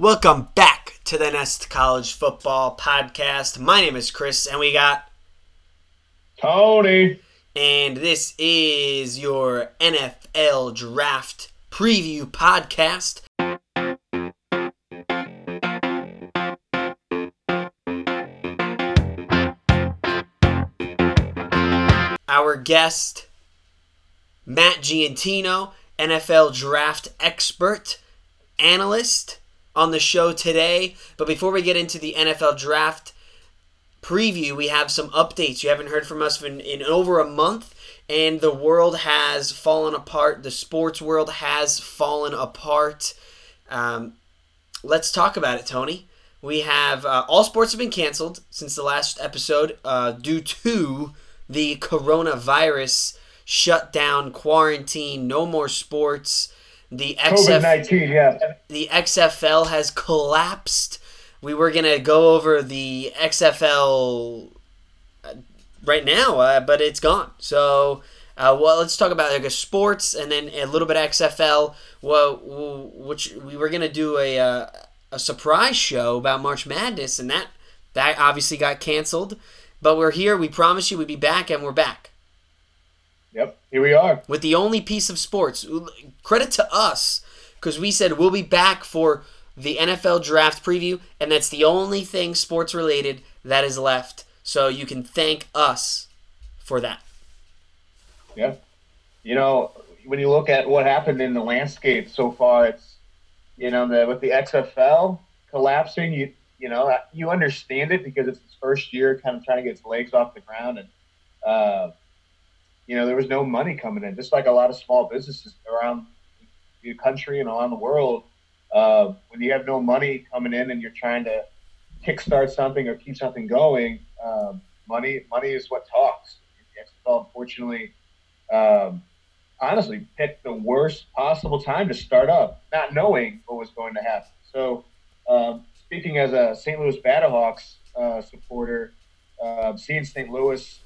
Welcome back to the Nest College Football Podcast. My name is Chris, and we got Tony. And this is your NFL Draft Preview Podcast. Our guest, Matt Giannetino, NFL Draft Expert, Analyst, on the show today. But before we get into the NFL draft preview, we have some updates. You haven't heard from us in over a month, and the world has fallen apart. The sports world has fallen apart. Let's talk about it, Tony. We have all sports have been canceled since the last episode due to the coronavirus shutdown, quarantine, no more sports. The XFL has collapsed. We were going to go over the XFL right now, but it's gone. So, well, let's talk about like sports and then a little bit of XFL, which we were going to do a surprise show about March Madness, and that obviously got canceled. But we're here. We promise you we'd be back, and we're back. Yep, here we are. With the only piece of sports. Credit to us, because we said we'll be back for the NFL draft preview, and that's the only thing sports-related that is left. So you can thank us for that. Yeah. You know, when you look at what happened in the landscape so far, it's, you know, with the XFL collapsing, you know, you understand it because it's its first year kind of trying to get its legs off the ground, and you know, there was no money coming in, just like a lot of small businesses around the country and around the world. When you have no money coming in and you're trying to kickstart something or keep something going, money is what talks. The XFL, unfortunately, honestly picked the worst possible time to start up, not knowing what was going to happen. So speaking as a St. Louis Battlehawks supporter, seeing St. Louis,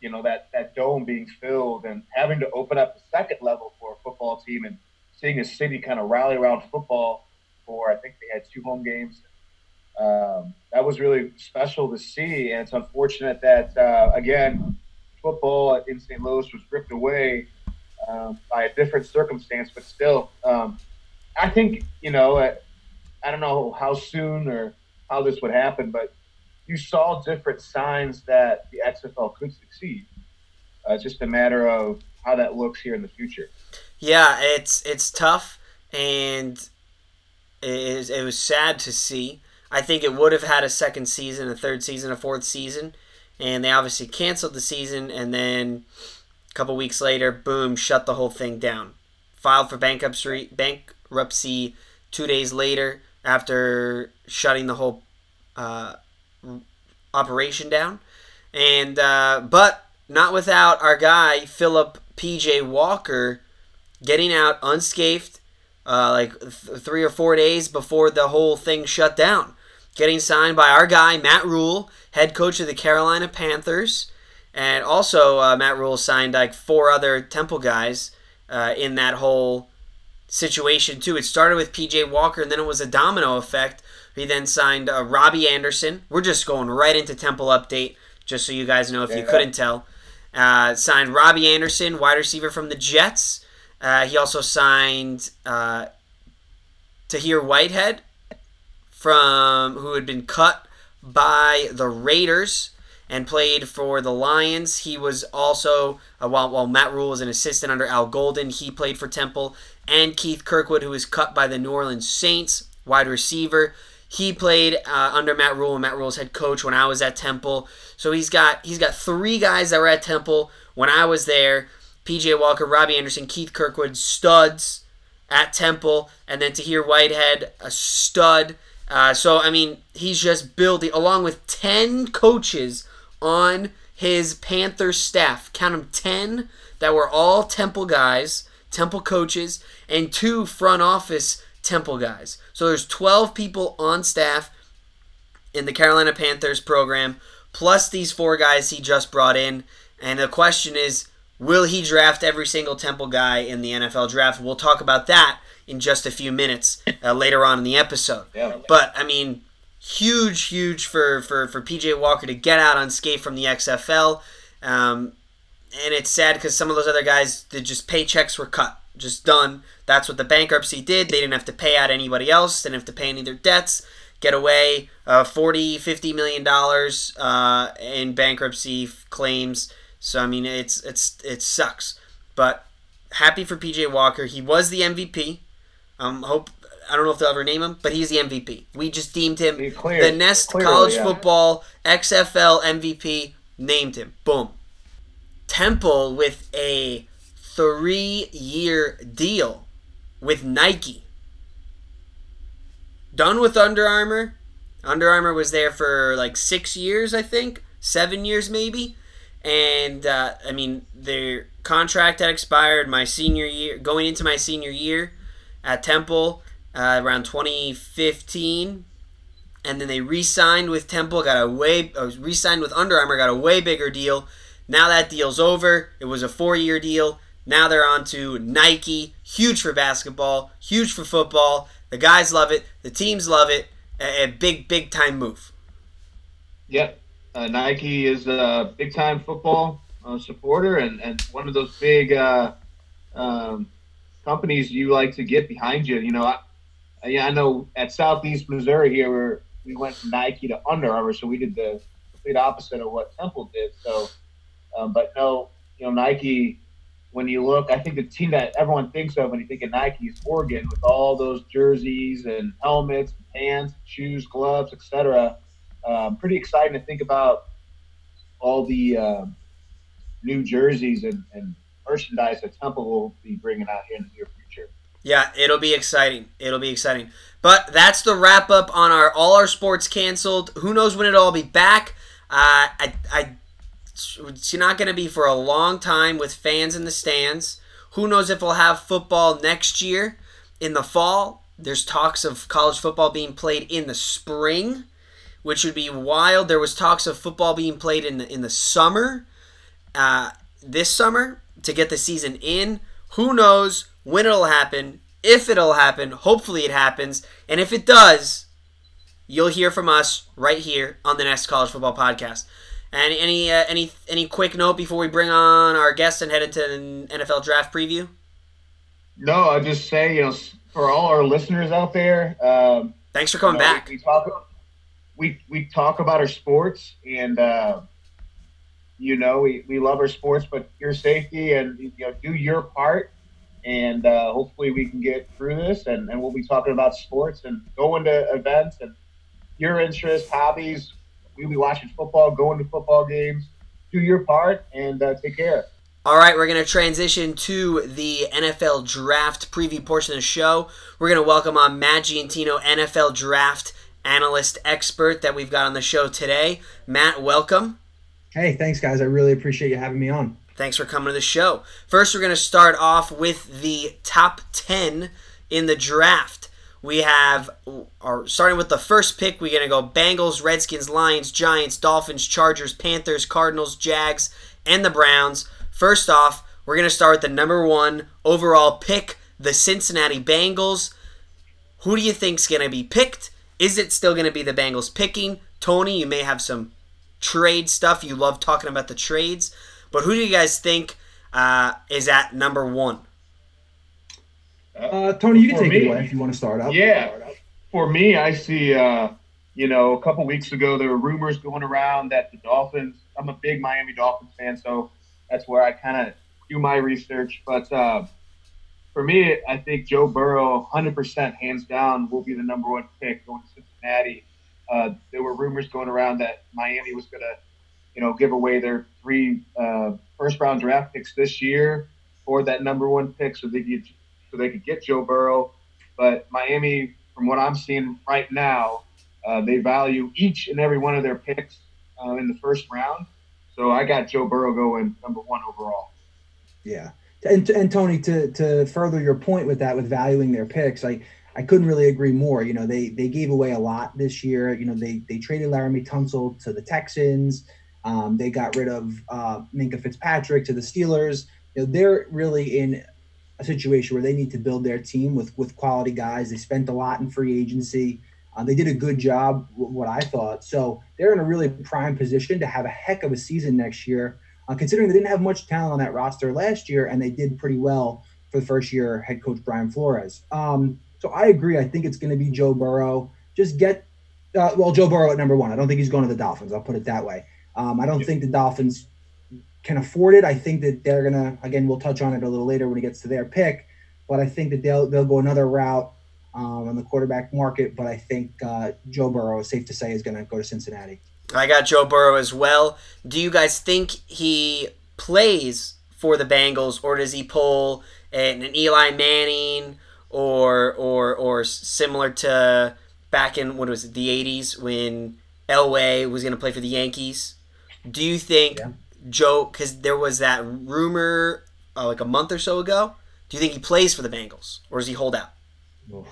you know, that dome being filled and having to open up the second level for a football team and seeing the city kind of rally around football for, I think they had 2 home games. That was really special to see. And it's unfortunate that, again, football in St. Louis was ripped away by a different circumstance, but still, I think, you know, I don't know how soon or how this would happen, but you saw different signs that the XFL could succeed. It's just a matter of how that looks here in the future. Yeah, it's tough, and it was sad to see. I think it would have had a second season, a third season, a fourth season, and they obviously canceled the season, and then a couple weeks later, boom, shut the whole thing down. Filed for bankruptcy 2 days later after shutting the whole operation down, and but not without our guy PJ Walker getting out unscathed, like 3 or 4 days before the whole thing shut down, getting signed by our guy Matt Rhule, head coach of the Carolina Panthers, and also Matt Rhule signed like 4 other Temple guys in that whole situation too. It started with PJ Walker, and then it was a domino effect. He then signed Robbie Anderson. We're just going right into Temple update, just so you guys know if you couldn't tell. Signed Robbie Anderson, wide receiver from the Jets. He also signed Tahir Whitehead, who had been cut by the Raiders and played for the Lions. He was also, while Matt Rhule was an assistant under Al Golden, he played for Temple. And Keith Kirkwood, who was cut by the New Orleans Saints, wide receiver. He played under Matt Rhule and Matt Rhule's head coach when I was at Temple. So he's got 3 guys that were at Temple when I was there. PJ Walker, Robbie Anderson, Keith Kirkwood, studs at Temple, and then Tahir Whitehead, a stud. So I mean, he's just building along with 10 coaches on his Panther staff. Count them, 10 that were all Temple guys, Temple coaches, and 2 front office Temple guys. So there's 12 people on staff in the Carolina Panthers program, plus these 4 guys he just brought in. And the question is, will he draft every single Temple guy in the NFL draft? We'll talk about that in just a few minutes later on in the episode. Yeah. But, I mean, huge for PJ Walker to get out unscathed from the XFL. And it's sad because some of those other guys, they just paychecks were cut, just done. That's what the bankruptcy did. They didn't have to pay out anybody else. They didn't have to pay any of their debts. Get away $40, $50 million in bankruptcy claims. So, I mean, it sucks. But happy for PJ Walker. He was the MVP. I don't know if they'll ever name him, but he's the MVP. We just deemed him the Nest College Football XFL MVP. Named him. Boom. Temple with a 3-year deal with Nike. Done with Under Armour. Under Armour was there for like 6 years, I think. 7 years maybe. And, I mean, their contract had expired my senior year, going into my senior year at Temple around 2015. And then they re-signed with Temple, re-signed with Under Armour, got a way bigger deal. Now that deal's over. It was a 4-year deal. Now they're on to Nike. Huge for basketball. Huge for football. The guys love it. The teams love it. A big time move. Yep. Nike is a big time football supporter and one of those big companies you like to get behind you. You know, I know at Southeast Missouri here we went from Nike to Under Armour, so we did the complete opposite of what Temple did. So. But no, you know, Nike, when you look, I think the team that everyone thinks of when you think of Nike is Oregon with all those jerseys and helmets, pants, shoes, gloves, etc. Pretty exciting to think about all the new jerseys and merchandise that Temple will be bringing out here in the near future. Yeah, it'll be exciting. But that's the wrap-up on all our sports canceled. Who knows when it'll all be back. It's not going to be for a long time with fans in the stands. Who knows if we'll have football next year in the fall. There's talks of college football being played in the spring, which would be wild. There was talks of football being played in the summer, this summer, to get the season in. Who knows when it'll happen, if it'll happen. Hopefully it happens. And if it does, you'll hear from us right here on the next College Football Podcast. And any quick note before we bring on our guests and head into an NFL draft preview? No, I'll just say, you know, for all our listeners out there, thanks for coming back. We talk about our sports, and you know, we love our sports, but your safety and, you know, do your part, and hopefully we can get through this, and we'll be talking about sports and going to events and your interests, hobbies. We'll be watching football, going to football games. Do your part, and take care. All right, we're going to transition to the NFL Draft preview portion of the show. We're going to welcome on Matt Giannetino, NFL Draft analyst expert that we've got on the show today. Matt, welcome. Hey, thanks, guys. I really appreciate you having me on. Thanks for coming to the show. First, we're going to start off with the top 10 in the draft. We have, starting with the first pick, we're going to go Bengals, Redskins, Lions, Giants, Dolphins, Chargers, Panthers, Cardinals, Jags, and the Browns. First off, we're going to start with the number 1 overall pick, the Cincinnati Bengals. Who do you think's going to be picked? Is it still going to be the Bengals picking? Tony, you may have some trade stuff. You love talking about the trades. But who do you guys think is at number 1? Tony, you can take it away if you want to start out. Yeah. For me, I see, you know, a couple weeks ago there were rumors going around that the Dolphins – I'm a big Miami Dolphins fan, so that's where I kind of do my research. But for me, I think Joe Burrow, 100% hands down, will be the number 1 pick going to Cincinnati. There were rumors going around that Miami was going to, you know, give away their 3 first-round draft picks this year for that number 1 pick so they could get Joe Burrow. But Miami, from what I'm seeing right now, they value each and every one of their picks in the first round. So I got Joe Burrow going number 1 overall. Yeah. And Tony, to further your point with that, with valuing their picks, I couldn't really agree more. You know, they gave away a lot this year. You know, they traded Laramie Tunsil to the Texans. They got rid of Minkah Fitzpatrick to the Steelers. You know, they're really in – a situation where they need to build their team with quality guys. They spent a lot in free agency. They did a good job, what I thought. So they're in a really prime position to have a heck of a season next year, considering they didn't have much talent on that roster last year, and they did pretty well for the first year head coach Brian Flores. So I agree. I think it's going to be Joe Burrow. Just get Joe Burrow at number one. I don't think he's going to the Dolphins. I'll put it that way. I don't think the Dolphins can afford it. I think that they're going to, again, we'll touch on it a little later when it gets to their pick, but I think that they'll go another route on the quarterback market. But I think Joe Burrow, safe to say, is going to go to Cincinnati. I got Joe Burrow as well. Do you guys think he plays for the Bengals, or does he pull an Eli Manning or similar to back in, what was it, the 80s when Elway was going to play for the Yankees? Do you think Joe, because there was that rumor like a month or so ago, do you think he plays for the Bengals, or does he hold out? Oof.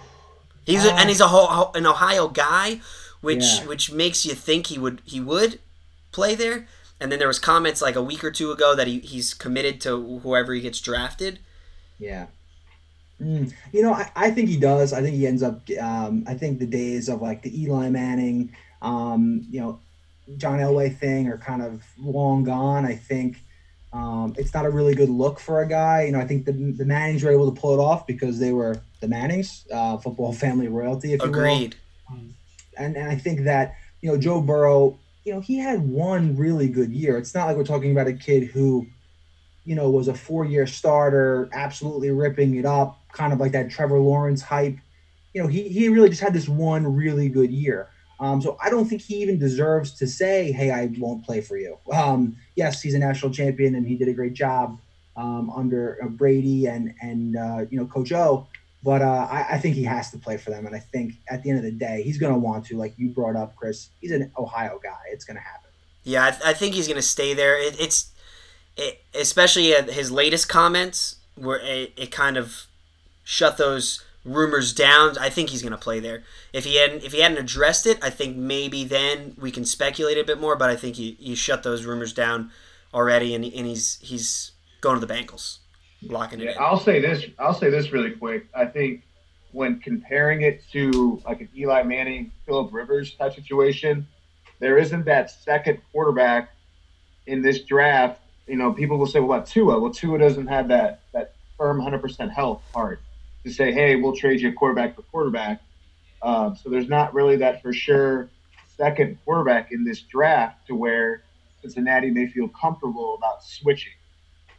He's an Ohio guy, which makes you think he would play there. And then there was comments like a week or two ago that he's committed to whoever he gets drafted. Yeah. I think he does. I think he ends up I think the days of like the Eli Manning, John Elway thing are kind of long gone. I think it's not a really good look for a guy. I think the Mannings were able to pull it off because they were the Mannings, football family royalty, if you will. Agreed. And I think that, Joe Burrow, he had one really good year. It's not like we're talking about a kid who, was a 4-year starter, absolutely ripping it up, kind of like that Trevor Lawrence hype. He really just had this one really good year. So I don't think he even deserves to say, hey, I won't play for you. Yes, he's a national champion, and he did a great job under Brady and Coach O. But I think he has to play for them. And I think at the end of the day, he's going to want to, like you brought up, Chris. He's an Ohio guy. It's going to happen. Yeah, I think he's going to stay there. It's especially his latest comments where it kind of shut those rumors down. I think he's going to play there. If he hadn't addressed it, I think maybe then we can speculate a bit more. But I think you shut those rumors down already, and he's going to the Bengals. Locking it in. I'll say this really quick. I think when comparing it to like an Eli Manning, Phillip Rivers type situation, there isn't that second quarterback in this draft. People will say, well, Tua? Well, Tua doesn't have that firm 100% health part to say, hey, we'll trade you quarterback for quarterback. So there's not really that for sure second quarterback in this draft to where Cincinnati may feel comfortable about switching.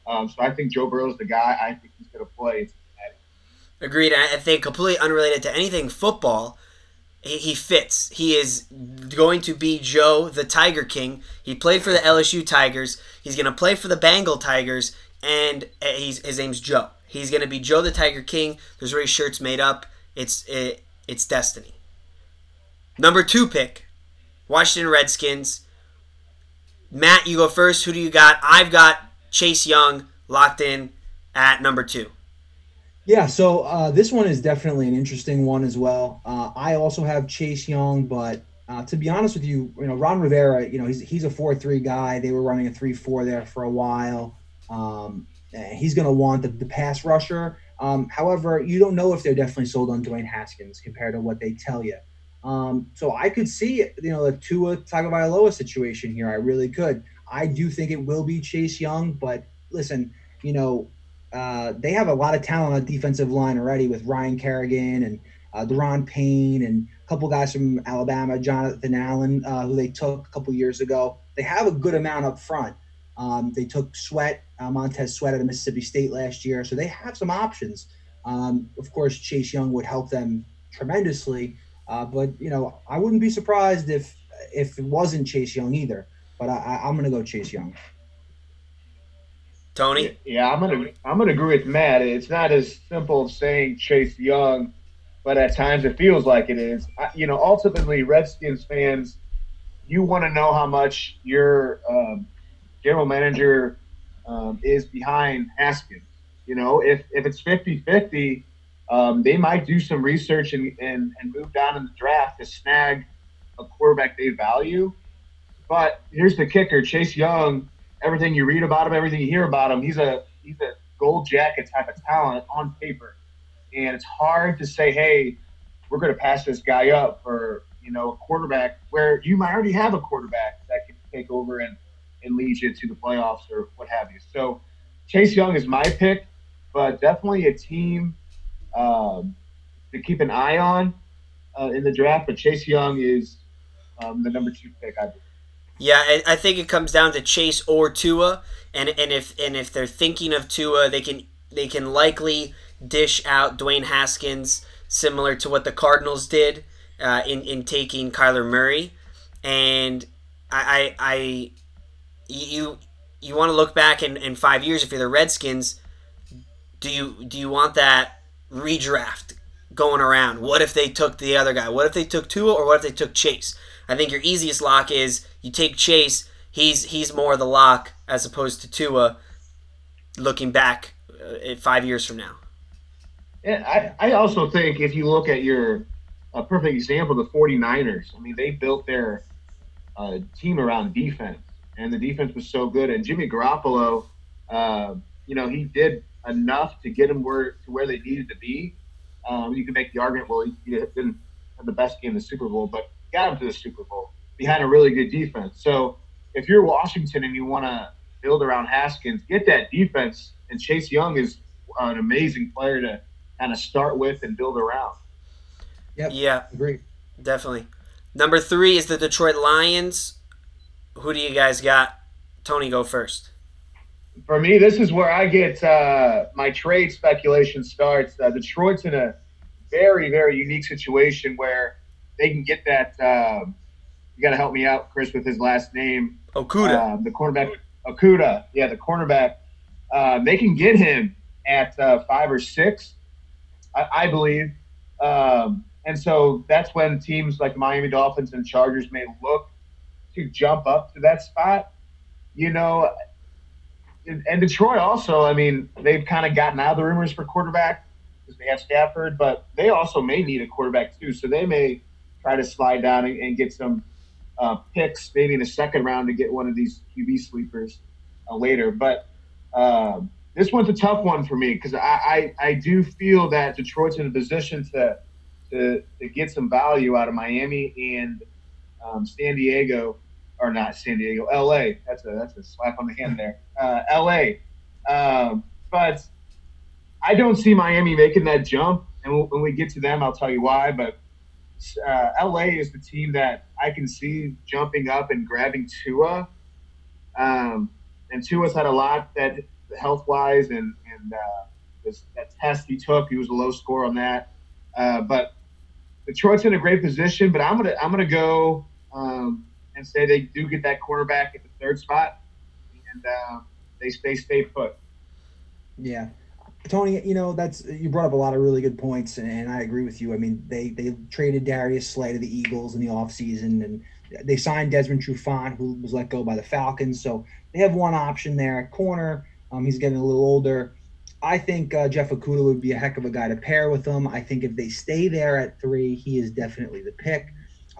So I think Joe Burrow's the guy. I think he's going to play. Agreed. I think completely unrelated to anything football, he fits. He is going to be Joe the Tiger King. He played for the LSU Tigers. He's going to play for the Bengal Tigers, and his name's Joe. He's going to be Joe the Tiger King. There's already shirts made up. It's destiny. Number 2 pick, Washington Redskins. Matt, you go first. Who do you got? I've got Chase Young locked in at number 2. Yeah, so this one is definitely an interesting one as well. I also have Chase Young, but to be honest with you, Ron Rivera, he's a 4-3 guy. They were running a 3-4 there for a while. He's going to want the pass rusher. However, you don't know if they're definitely sold on Dwayne Haskins compared to what they tell you. So I could see, the Tua Tagovailoa situation here. I really could. I do think it will be Chase Young, but listen, they have a lot of talent on the defensive line already with Ryan Kerrigan and Deron Payne and a couple guys from Alabama, Jonathan Allen, who they took a couple years ago. They have a good amount up front. They took Sweat, Montez Sweat out of Mississippi State last year, so they have some options. Of course, Chase Young would help them tremendously, but I wouldn't be surprised if it wasn't Chase Young either. But I'm gonna go Chase Young. Tony? Yeah, I'm gonna agree with Matt. It's not as simple as saying Chase Young, but at times it feels like it is. Ultimately, Redskins fans, you want to know how much your general manager is behind Haskins. If it's 50-50, they might do some research and move down in the draft to snag a quarterback they value. But here's the kicker: Chase Young. Everything you read about him, everything you hear about him, he's a gold jacket type of talent on paper. And it's hard to say, hey, we're going to pass this guy up for, you know, a quarterback where you might already have a quarterback that can take over and lead you to the playoffs or what have you. So Chase Young is my pick, but definitely a team to keep an eye on in the draft. But Chase Young is the number 2 pick, I believe. Yeah, I think it comes down to Chase or Tua, and if they're thinking of Tua, they can likely dish out Dwayne Haskins, similar to what the Cardinals did in taking Kyler Murray. And you want to look back in 5 years if you're the Redskins. Do you want that redraft going around? What if they took the other guy? What if they took Tua, or what if they took Chase? I think your easiest lock is you take Chase. He's more the lock as opposed to Tua looking back 5 years from now. And I also think if you look at a perfect example, the 49ers, I mean, they built their team around defense, and the defense was so good. And Jimmy Garoppolo, he did enough to get them to where they needed to be. You can make the argument, well, he didn't have the best game in the Super Bowl, but got him to the Super Bowl behind a really good defense. So if you're Washington and you want to build around Haskins, get that defense. And Chase Young is an amazing player to kind of start with and build around. Yep, yeah, agree. Definitely. Number 3 is the Detroit Lions. Who do you guys got? Tony, go first. For me, this is where I get my trade speculation starts. Detroit's in a very, very unique situation where they can get that. You got to help me out, Chris, with his last name. Okudah. The cornerback. Okudah. Yeah, the cornerback. They can get him at 5 or 6, I believe. And so that's when teams like Miami Dolphins and Chargers may look to jump up to that spot. You know, and Detroit also, I mean, they've kind of gotten out of the rumors for quarterback because they have Stafford, but they also may need a quarterback too. So they may try to slide down and get some picks, maybe in the second round, to get one of these QB sleepers later. But this one's a tough one for me because I do feel that Detroit's in a position to get some value out of Miami and L.A. That's a slap on the hand there. L.A. But I don't see Miami making that jump. And when we get to them, I'll tell you why. But L.A. is the team that I can see jumping up and grabbing Tua. And Tua's had a lot that health-wise and that test he took, he was a low score on that. But Detroit's in a great position. But I'm gonna go and say they do get that quarterback at the 3rd spot, and they stay put. Yeah, Tony, you brought up a lot of really good points, and I agree with you. I mean, they traded Darius Slay to the Eagles in the offseason, and they signed Desmond Trufant, who was let go by the Falcons. So they have one option there at corner. He's getting a little older. I think Jeff Okudah would be a heck of a guy to pair with them. I think if they stay there at 3, he is definitely the pick.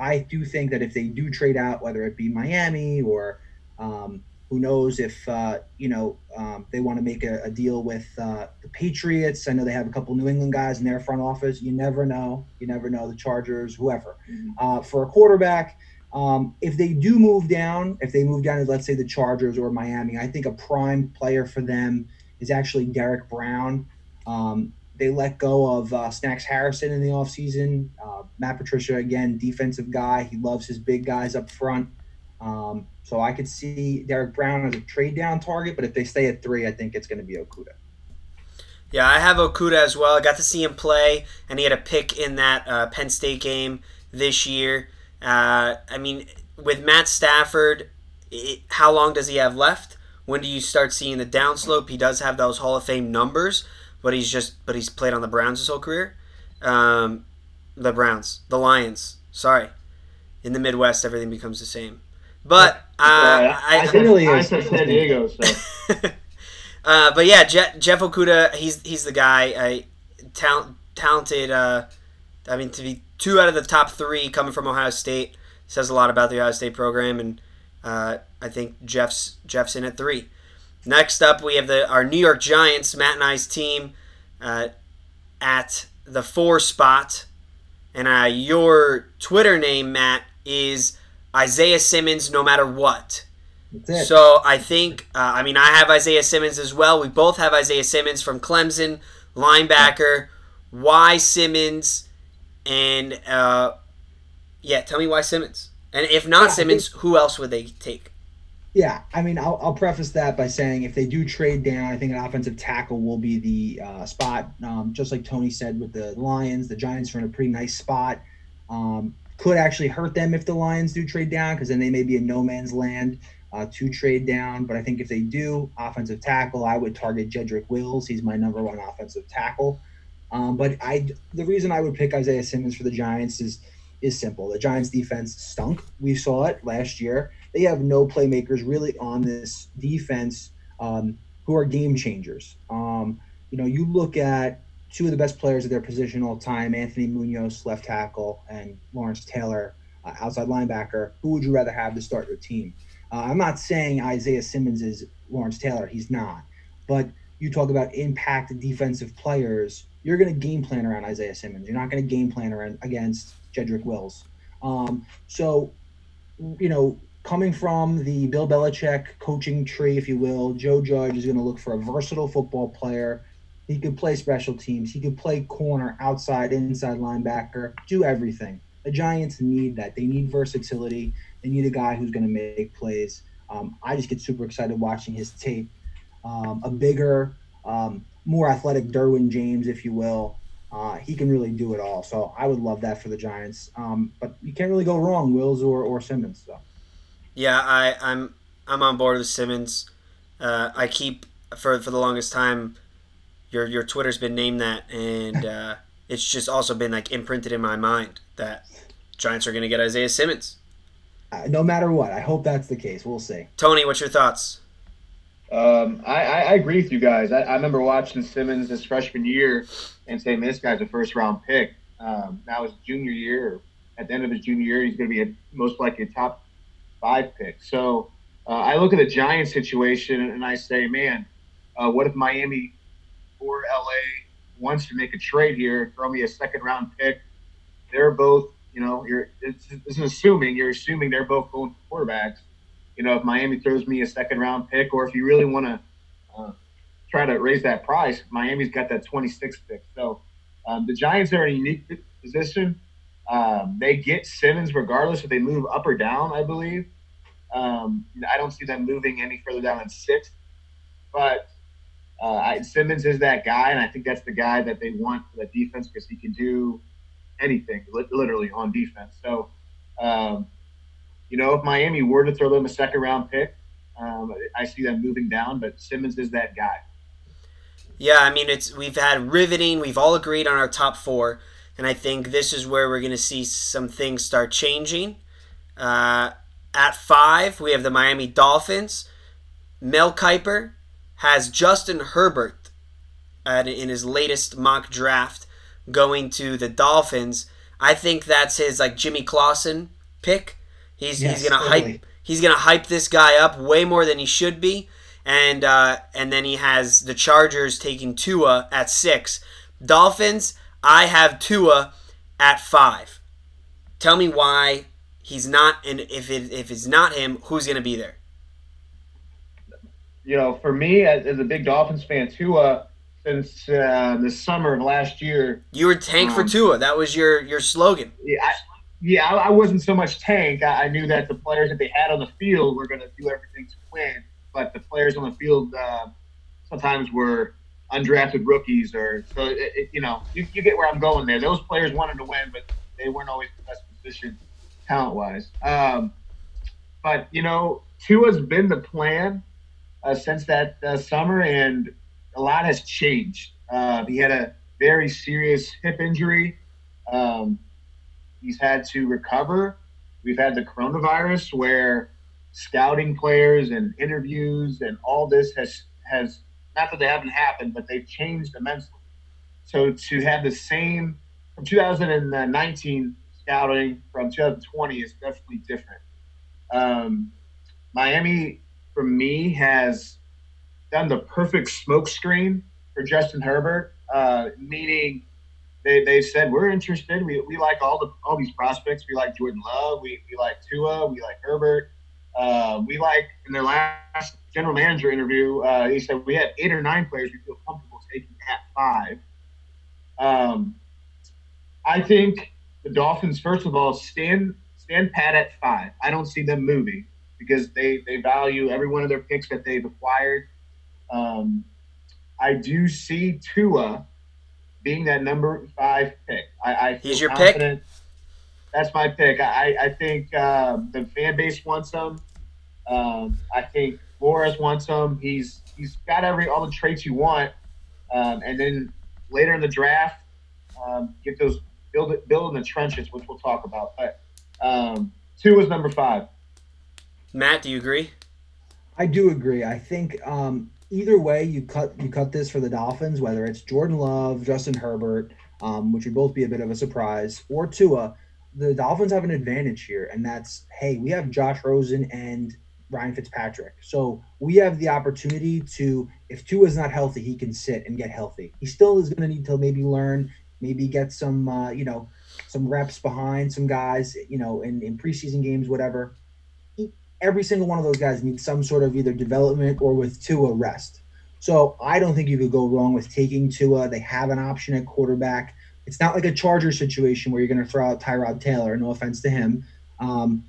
I do think that if they do trade out, whether it be Miami or who knows if, they want to make a deal with the Patriots. I know they have a couple New England guys in their front office. You never know. The Chargers, whoever. For a quarterback, if they do move down, to, let's say, the Chargers or Miami, I think a prime player for them is actually Derrick Brown. They let go of Snacks Harrison in the offseason. Matt Patricia, again, defensive guy. He loves his big guys up front. So I could see Derrick Brown as a trade-down target, but if they stay at 3, I think it's going to be Okudah. Yeah, I have Okudah as well. I got to see him play, and he had a pick in that Penn State game this year. With Matt Stafford, how long does he have left? When do you start seeing the downslope? He does have those Hall of Fame numbers, but he's played on the Browns his whole career. The Lions. Sorry, in the Midwest, everything becomes the same. But I said San Diego. So. But yeah, Jeff Okudah, he's the guy. Talented. To be 2 out of the top 3 coming from Ohio State says a lot about the Ohio State program, and I think Jeff's in at 3. Next up, we have our New York Giants, Matt and I's team, at the 4 spot. And your Twitter name, Matt, is Isaiah Simmons no matter what. That's it. So I think, I have Isaiah Simmons as well. We both have Isaiah Simmons from Clemson, linebacker. Why Simmons? And tell me why Simmons. And if not Simmons, who else would they take? Yeah, I'll preface that by saying if they do trade down, I think an offensive tackle will be the spot. Just like Tony said with the Lions, the Giants are in a pretty nice spot. Could actually hurt them if the Lions do trade down, because then they may be in no man's land to trade down. But I think if they do, offensive tackle, I would target Jedrick Wills. He's my number one offensive tackle. The reason I would pick Isaiah Simmons for the Giants is simple. The Giants' defense stunk. We saw it last year. They have no playmakers really on this defense who are game changers. You look at two of the best players at their position all time, Anthony Munoz, left tackle, and Lawrence Taylor, outside linebacker. Who would you rather have to start your team? I'm not saying Isaiah Simmons is Lawrence Taylor. He's not. But you talk about impact defensive players, you're going to game plan around Isaiah Simmons. You're not going to game plan around against Jedrick Wills. Coming from the Bill Belichick coaching tree, if you will, Joe Judge is going to look for a versatile football player. He could play special teams. He could play corner, outside, inside linebacker, do everything. The Giants need that. They need versatility. They need a guy who's going to make plays. I just get super excited watching his tape. A bigger, more athletic Derwin James, if you will. He can really do it all. So I would love that for the Giants. But you can't really go wrong, Wills or Simmons. So. Yeah, I'm on board with Simmons. I keep for the longest time. Your Twitter's been named that, and it's just also been like imprinted in my mind that Giants are going to get Isaiah Simmons. No matter what, I hope that's the case. We'll see. Tony, what's your thoughts? I agree with you guys. I remember watching Simmons his freshman year and saying, "This guy's a first-round pick." Now his junior year, at the end of his junior year, he's going to be most likely a top 5 pick. So I look at the Giants situation and I say, man, what if Miami or LA wants to make a trade here, throw me a second-round pick? They're both, you're assuming they're both going for quarterbacks. If Miami throws me a second-round pick, or if you really want to try to raise that price, Miami's got that 26th pick. So the Giants are in a unique position. They get Simmons regardless if they move up or down, I believe. I don't see them moving any further down than 6th. But Simmons is that guy, and I think that's the guy that they want for the defense because he can do anything, literally, on defense. So, if Miami were to throw them a second-round pick, I see them moving down, but Simmons is that guy. Yeah, we've had riveting. We've all agreed on our top 4, and I think this is where we're going to see some things start changing. At 5, we have the Miami Dolphins. Mel Kiper has Justin Herbert in his latest mock draft going to the Dolphins. I think that's his Jimmy Clausen pick. He's gonna hype this guy up way more than he should be, and then he has the Chargers taking Tua at 6. Dolphins, I have Tua at 5. Tell me why he's not, and if it's not him, who's gonna be there? For me, as a big Dolphins fan, Tua, since the summer of last year... You were tank for Tua. That was your slogan. I wasn't so much tank. I knew that the players that they had on the field were going to do everything to win, but the players on the field sometimes were undrafted rookies. You get where I'm going there. Those players wanted to win, but they weren't always in the best position talent-wise. Tua's been the plan since that summer, and a lot has changed. He had a very serious hip injury. He's had to recover. We've had the coronavirus, where scouting players and interviews and all this has not that they haven't happened, but they've changed immensely. So to have the same from 2019 scouting from 2020 is definitely different. Miami, for me, has done the perfect smokescreen for Justin Herbert, meaning they said, we're interested. We like all these prospects. We like Jordan Love. We like Tua. We like Herbert. We like, in their last general manager interview, he said, we had 8 or 9 players we feel comfortable taking at 5. I think the Dolphins, first of all, stand pat at 5. I don't see them moving because they value every one of their picks that they've acquired. I do see Tua being that number 5 pick. He's your pick? That's my pick. I think the fan base wants him. I think Flores wants him. He's got all the traits you want. And then later in the draft, get those build in the trenches, which we'll talk about. But 2 is number 5. Matt, do you agree? I do agree. I think either way you cut this for the Dolphins, whether it's Jordan Love, Justin Herbert, which would both be a bit of a surprise, or Tua. The Dolphins have an advantage here, and that's, hey, we have Josh Rosen and Ryan Fitzpatrick. So we have the opportunity to, if Tua's not healthy, he can sit and get healthy. He still is going to need to maybe learn, maybe get some, some reps behind some guys, in preseason games, whatever. Every single one of those guys needs some sort of either development or with Tua rest. So I don't think you could go wrong with taking Tua. They have an option at quarterback. It's not like a Chargers situation where you're going to throw out Tyrod Taylor. No offense to him. I'm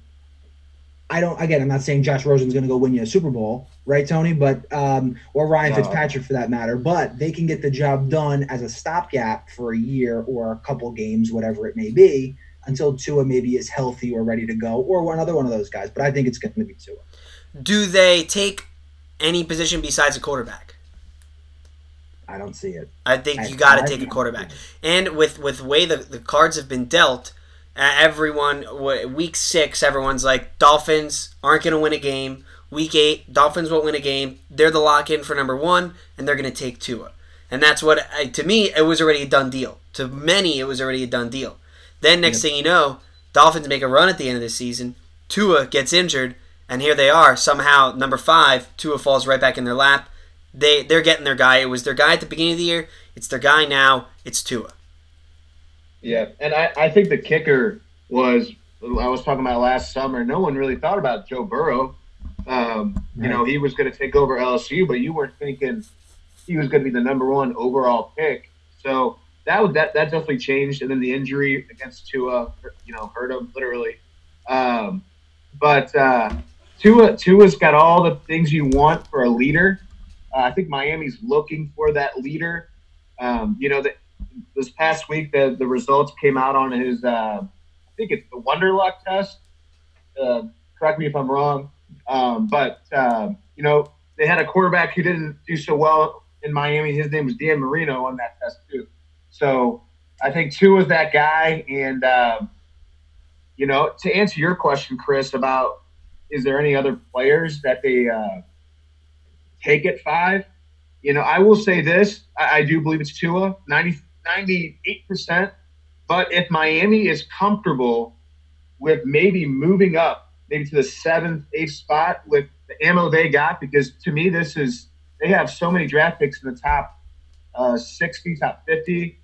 not saying Josh Rosen's going to go win you a Super Bowl, right, Tony? But or Ryan Fitzpatrick for that matter. But they can get the job done as a stopgap for a year or a couple games, whatever it may be, until Tua maybe is healthy or ready to go, or another one of those guys. But I think it's going to be Tua. Do they take any position besides a quarterback? I don't see it. I think you got to take a quarterback. And with the way the cards have been dealt, everyone, week 6, everyone's like, Dolphins aren't going to win a game. Week 8, Dolphins won't win a game. They're the lock-in for number 1, and they're going to take Tua. And that's what, to me, it was already a done deal. To many, it was already a done deal. Then next thing you know, Dolphins make a run at the end of the season. Tua gets injured, and here they are. Somehow, number 5, Tua falls right back in their lap. They're getting their guy. It was their guy at the beginning of the year. It's their guy now. It's Tua. Yeah, and I think the kicker was, I was talking about last summer, no one really thought about Joe Burrow. Right. He was going to take over LSU, but you weren't thinking he was going to be the number 1 overall pick. So that definitely changed. And then the injury against Tua, hurt him literally. But Tua's got all the things you want for a leader. I think Miami's looking for that leader. This past week, the results came out on his, I think it's the Wonderlic test. Correct me if I'm wrong. But they had a quarterback who didn't do so well in Miami. His name was Dan Marino on that test too. So I think Tua's that guy. And, to answer your question, Chris, about is there any other players that they take at 5. I will say this. I do believe it's Tua, 98%. But if Miami is comfortable with maybe moving up, maybe to the 7th, 8th spot with the ammo they got, because to me they have so many draft picks in the top 60, top 50.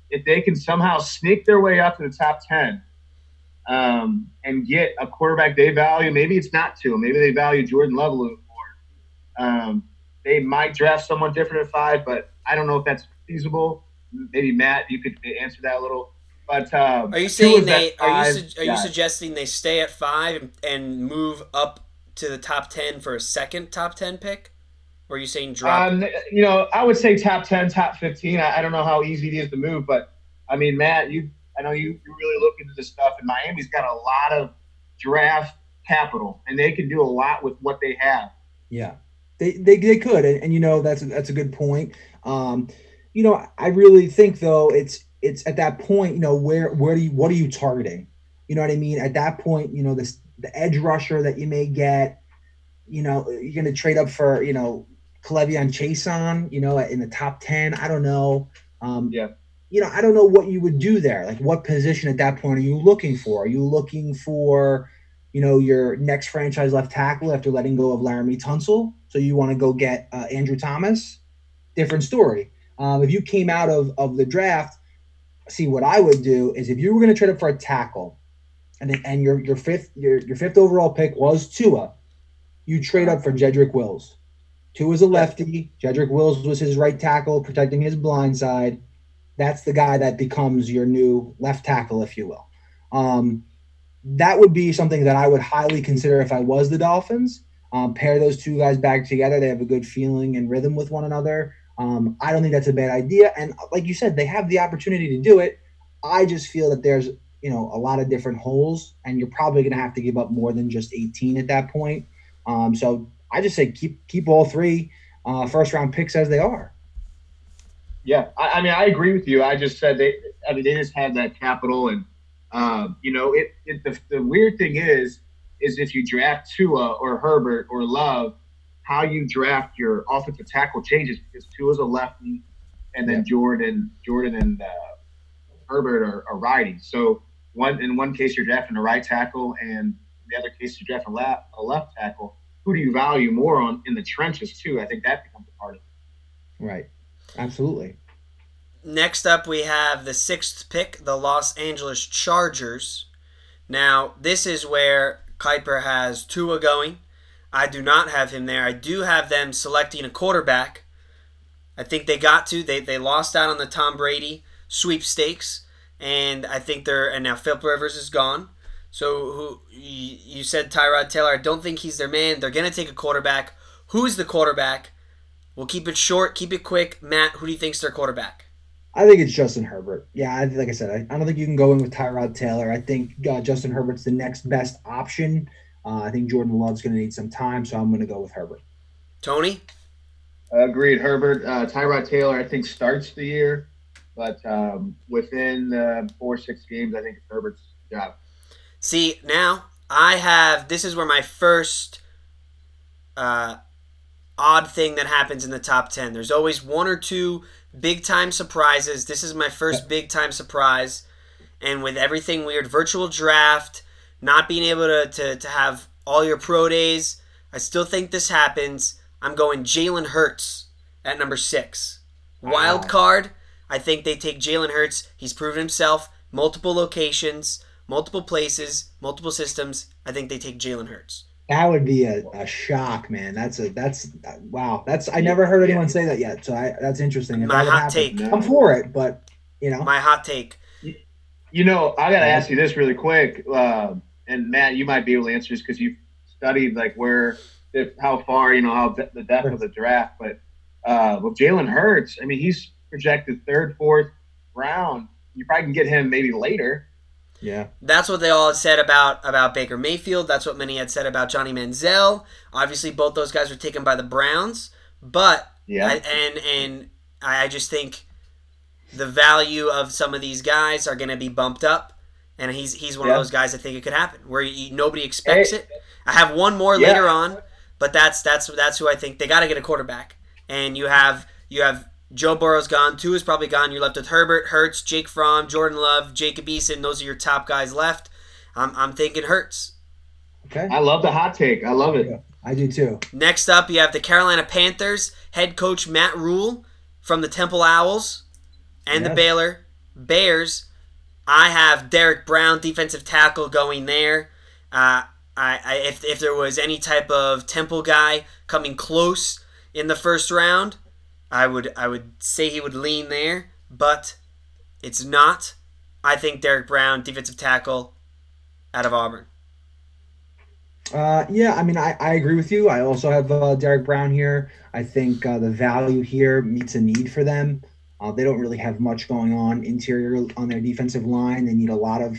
If they can somehow sneak their way up to the top 10 and get a quarterback they value, maybe it's not Tua. Maybe they value Jordan Love a little. They might draft someone different at 5, but I don't know if that's feasible. Maybe Matt, you could answer that a little. But are you saying are you suggesting they stay at 5 and move up to the top 10 for a second top 10 pick? Or are you saying drop? I would say top 10, top 15. I don't know how easy it is to move, but I mean, Matt, you really look into this stuff, and Miami's got a lot of draft capital, and they can do a lot with what they have. Yeah. They could, and that's a good point. I really think though it's at that point, what are you targeting? You know what I mean? At that point, the edge rusher that you may get, you're going to trade up for Cle'Veon Chase in the top 10. I don't know. I don't know what you would do there. Like, what position at that point are you looking for? Are you looking for you know, your next franchise left tackle after letting go of Laramie Tunsil. So you want to go get Andrew Thomas. Different story. If you came out of the draft, see, what I would do is if you were going to trade up for a tackle, and your fifth overall pick was Tua, you trade up for Jedrick Wills. Tua's a lefty. Jedrick Wills was his right tackle, protecting his blind side. That's the guy that becomes your new left tackle, if you will. That would be something that I would highly consider if I was the Dolphins. Pair those two guys back together. They have a good feeling and rhythm with one another. I don't think that's a bad idea. And like you said, they have the opportunity to do it. I just feel that there's, you know, a lot of different holes, and you're probably going to have to give up more than just 18 at that point. So I just say keep all three first-round picks as they are. Yeah, I mean, I agree with you. I just said they just had that capital, and you know, the weird thing is if you draft Tua or Herbert or Love, how you draft your offensive tackle changes, because Tua's a lefty, and then Jordan and Herbert are righty. So in one case you're drafting a right tackle, and in the other case you're drafting a left tackle. Who do you value more on in the trenches too? I think that becomes a part of it. Right. Absolutely. Next up, we have the sixth pick, the Los Angeles Chargers. Now, this is where Kuiper has Tua going. I do not have him there. I do have them selecting a quarterback. I think they got to. They lost out on the Tom Brady sweepstakes, and I think and now Philip Rivers is gone. So who you said Tyrod Taylor. I don't think he's their man. They're going to take a quarterback. Who's the quarterback? We'll keep it short, keep it quick. Matt, who do you think's their quarterback? I think it's Justin Herbert. Yeah, like I said, I don't think you can go in with Tyrod Taylor. I think Justin Herbert's the next best option. I think Jordan Love's going to need some time, so I'm going to go with Herbert. Tony? Agreed, Herbert. Tyrod Taylor, I think, starts the year, but within 4 or 6 games, I think it's Herbert's job. See, now this is where my first odd thing that happens in the top 10. There's always one or two big-time surprises. This is my first big-time surprise. And with everything weird, virtual draft, not being able to have all your pro days, I still think this happens. I'm going Jalen Hurts at number 6. Wild card, I think they take Jalen Hurts. He's proven himself multiple locations, multiple places, multiple systems. I think they take Jalen Hurts. That would be a shock, man. Wow. I never heard anyone say that yet. So that's interesting. If my hot take. I'm for it, but you know. My hot take. You know, I gotta ask you this really quick, and Matt, you might be able to answer this because you've studied like how far, you know, how the depth of the draft. But with Jalen Hurts, I mean, he's projected 3rd, 4th round. You probably can get him maybe later. Yeah, that's what they all said about Baker Mayfield. That's what many had said about Johnny Manziel. Obviously, both those guys were taken by the Browns, but I just think the value of some of these guys are going to be bumped up, and he's one of those guys. I think it could happen where nobody expects it. I have one more later on, but that's who I think they got to get a quarterback. And you have. Joe Burrow's gone. Tua's probably gone. You're left with Herbert, Hurts, Jake Fromm, Jordan Love, Jacob Eason. Those are your top guys left. I'm thinking Hurts. Okay. I love the hot take. I love it. Yeah, I do too. Next up, you have the Carolina Panthers head coach Matt Rhule from the Temple Owls and the Baylor Bears. I have Derrick Brown, defensive tackle, going there. If there was any type of Temple guy coming close in the first round, I would say he would lean there, but it's not. I think Derrick Brown, defensive tackle, out of Auburn. I mean, I agree with you. I also have Derrick Brown here. I think the value here meets a need for them. They don't really have much going on interior on their defensive line. They need a lot of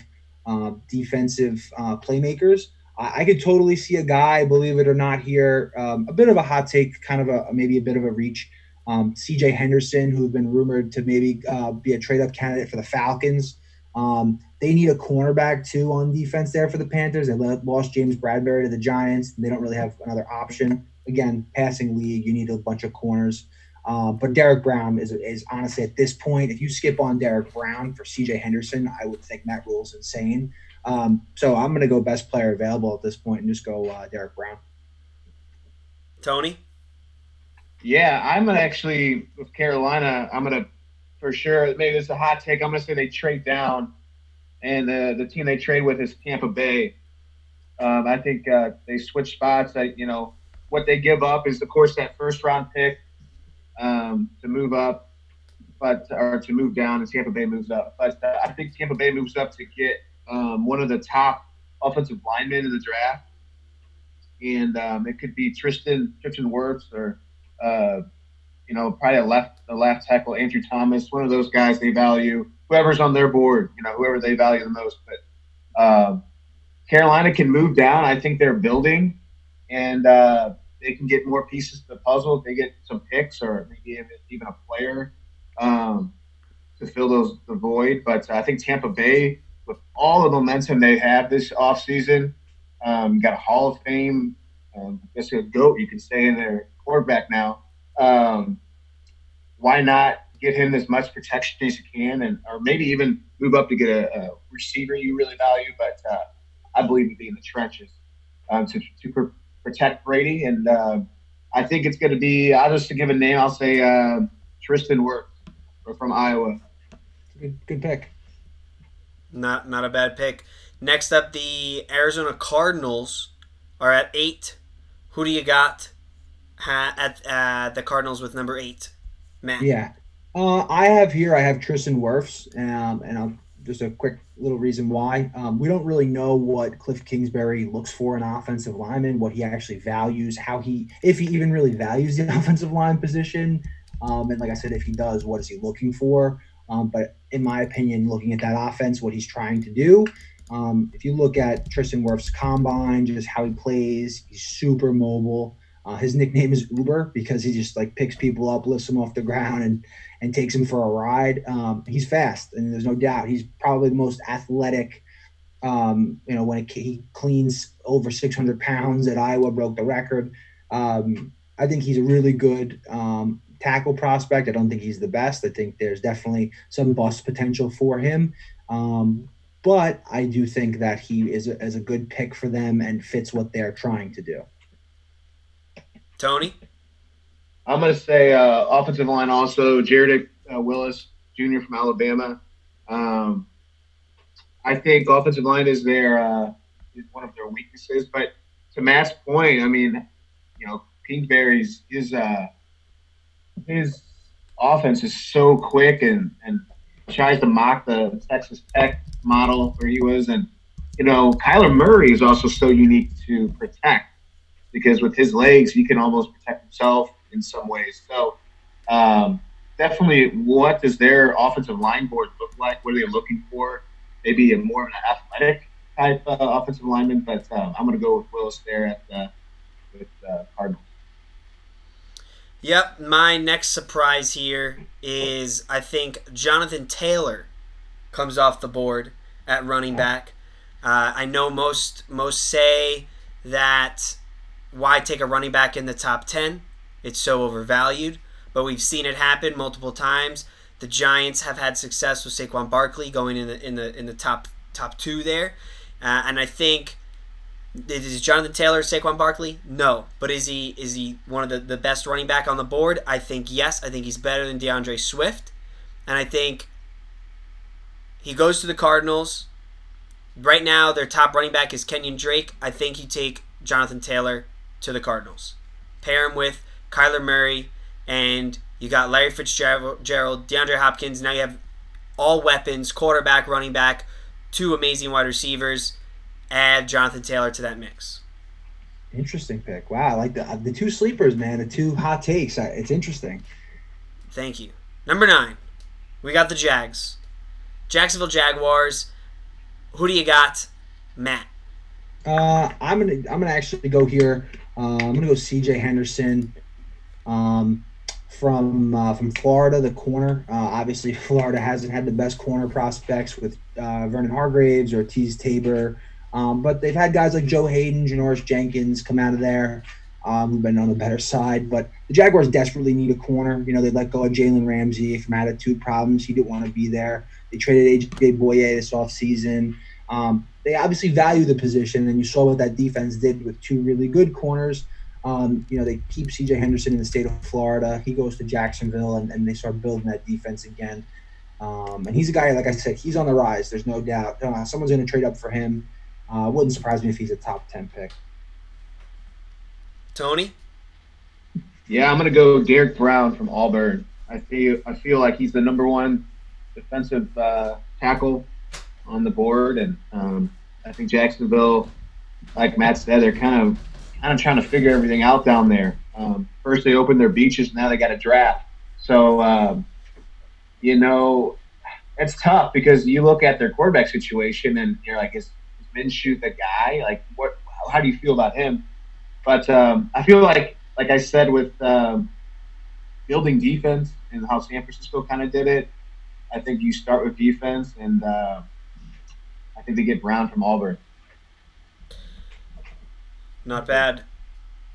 defensive playmakers. I could totally see a guy, believe it or not, here, a bit of a hot take, kind of maybe a bit of a reach. CJ Henderson, who've been rumored to maybe be a trade-up candidate for the Falcons. They need a cornerback, too, on defense there for the Panthers. They lost James Bradbury to the Giants. They don't really have another option. Again, passing league, you need a bunch of corners. But Derrick Brown is honestly, at this point, if you skip on Derrick Brown for CJ Henderson, I would think Matt Rhule's insane. So I'm going to go best player available at this point and just go Derrick Brown. Tony? Yeah, I'm going to actually, with Carolina, I'm going to, for sure, maybe this is a hot take, I'm going to say they trade down, and the team they trade with is Tampa Bay. I think they switch spots. What they give up is, of course, that first-round pick to move up, or to move down, and Tampa Bay moves up. But I think Tampa Bay moves up to get one of the top offensive linemen in the draft, and it could be Tristan Wirfs or probably a left tackle, Andrew Thomas, one of those guys they value. Whoever's on their board, whoever they value the most. But Carolina can move down. I think they're building, and they can get more pieces to the puzzle if they get some picks or maybe even a player to fill the void. But I think Tampa Bay, with all the momentum they have this offseason, got a Hall of Fame, just a GOAT, you can say, in their quarterback now. Why not get him as much protection as you can, or maybe even move up to get a receiver you really value? But I believe he'd be in the trenches to protect Brady. And I think it's going to be, I'll just give a name, I'll say Tristan Wirfs from Iowa. Good pick. Not a bad pick. Next up, the Arizona Cardinals are at 8. Who do you got at the Cardinals with number 8, Matt? Yeah. I have Tristan Wirfs, and I'll just a quick little reason why. We don't really know what Cliff Kingsbury looks for in offensive linemen, what he actually values, if he even really values the offensive line position. And like I said, if he does, what is he looking for? But in my opinion, looking at that offense, what he's trying to do, if you look at Tristan Wirfs' combine, just how he plays, he's super mobile. His nickname is Uber because he just picks people up, lifts them off the ground, and takes them for a ride. He's fast, and there's no doubt he's probably the most athletic. He cleans over 600 pounds at Iowa, broke the record. I think he's a really good tackle prospect. I don't think he's the best. I think there's definitely some bust potential for him. But I do think that he is a good pick for them and fits what they're trying to do. Tony? I'm going to say offensive line also, Jedrick Wills Jr. from Alabama. I think offensive line is is one of their weaknesses. But to Matt's point, Kingsbury's his offense is so quick and tries to mock the Texas Tech model where he was. And, Kyler Murray is also so unique to protect, because with his legs, he can almost protect himself in some ways. So definitely, what does their offensive line board look like? What are they looking for? Maybe more of an athletic type offensive lineman, but I'm going to go with Willis there with Cardinals. Yep, my next surprise here is I think Jonathan Taylor comes off the board at running back. I know most say that, why take a running back in the top 10? It's so overvalued. But we've seen it happen multiple times. The Giants have had success with Saquon Barkley going in the top 2 there. And I think, is Jonathan Taylor Saquon Barkley? No. But is he one of the best running back on the board? I think yes. I think he's better than DeAndre Swift. And I think he goes to the Cardinals. Right now, their top running back is Kenyon Drake. I think you take Jonathan Taylor to the Cardinals. Pair him with Kyler Murray, and you got Larry Fitzgerald, DeAndre Hopkins. Now you have all weapons, quarterback, running back, 2 amazing wide receivers. Add Jonathan Taylor to that mix. Interesting pick. Wow, I like the 2 sleepers, man, the 2 hot takes. It's interesting. Thank you. Number 9, we got the Jags. Jacksonville Jaguars. Who do you got, Matt? I'm gonna actually go here. I'm gonna go C.J. Henderson, from Florida, the corner. Obviously, Florida hasn't had the best corner prospects with Vernon Hargreaves or Tease Tabor, but they've had guys like Joe Hayden, Janoris Jenkins come out of there, who've been on the better side. But the Jaguars desperately need a corner. They let go of Jalen Ramsey from attitude problems. He didn't want to be there. They traded A.J. Boye this offseason. they obviously value the position, and you saw what that defense did with two really good corners. They keep CJ Henderson in the state of Florida. He goes to Jacksonville, and they start building that defense again. And he's a guy, like I said, he's on the rise. There's no doubt. Someone's going to trade up for him. Wouldn't surprise me if he's a top 10 pick. Tony? Yeah, I'm going to go Derrick Brown from Auburn. I feel like he's the number one defensive tackle on the board, and I think Jacksonville, like Matt said, they're kind of trying to figure everything out down there. First they opened their beaches, now they got a draft. So, it's tough because you look at their quarterback situation and you're like, is Minshew the guy? Like, what? How do you feel about him? But I feel like I said, with building defense and how San Francisco kind of did it, I think you start with defense, and I think they get Brown from Auburn. Not bad.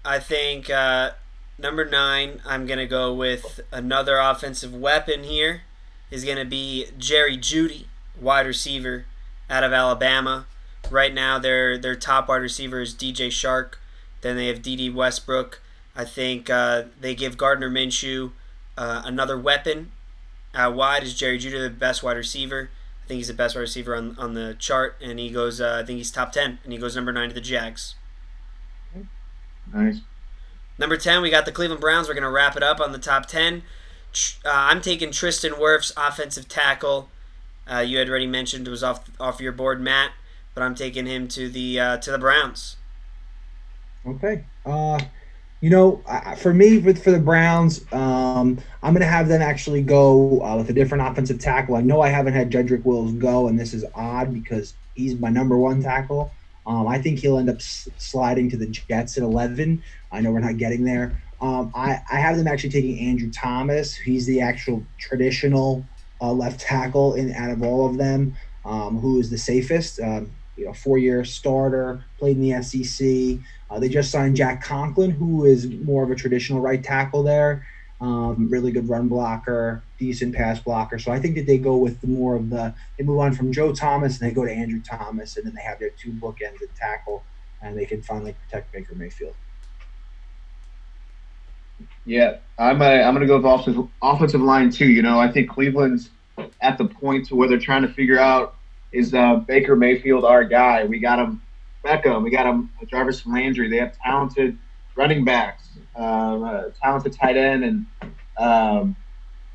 I think number 9, I'm going to go with another offensive weapon here, is going to be Jerry Jeudy, wide receiver out of Alabama. Right now their top wide receiver is DJ Shark. Then they have D.D. Westbrook. I think they give Gardner Minshew another weapon. Out wide is Jerry Jeudy, the best wide receiver. I think he's the best wide receiver on the chart, and he goes. I think he's top 10, and he goes number 9 to the Jags. Nice. Number 10, we got the Cleveland Browns. We're going to wrap it up on the top 10. I'm taking Tristan Wirfs, offensive tackle. You had already mentioned it was off your board, Matt, but I'm taking him to the Browns. Okay. For the Browns, I'm going to have them actually go with a different offensive tackle. I know I haven't had Jedrick Wills go, and this is odd because he's my number 1 tackle. I think he'll end up sliding to the Jets at 11. I know we're not getting there. I have them actually taking Andrew Thomas. He's the actual traditional left tackle out of all of them, who is the safest. 4-year starter, played in the SEC. They just signed Jack Conklin, who is more of a traditional right tackle there. Really good run blocker, decent pass blocker. So I think that they go with they move on from Joe Thomas and they go to Andrew Thomas, and then they have their two bookends at tackle, and they can finally protect Baker Mayfield. Yeah, I'm going to go with offensive line too. I think Cleveland's at the point to where they're trying to figure out, is Baker Mayfield our guy? We got him Beckham. We got him Jarvis Landry. They have talented running backs, talented tight end, and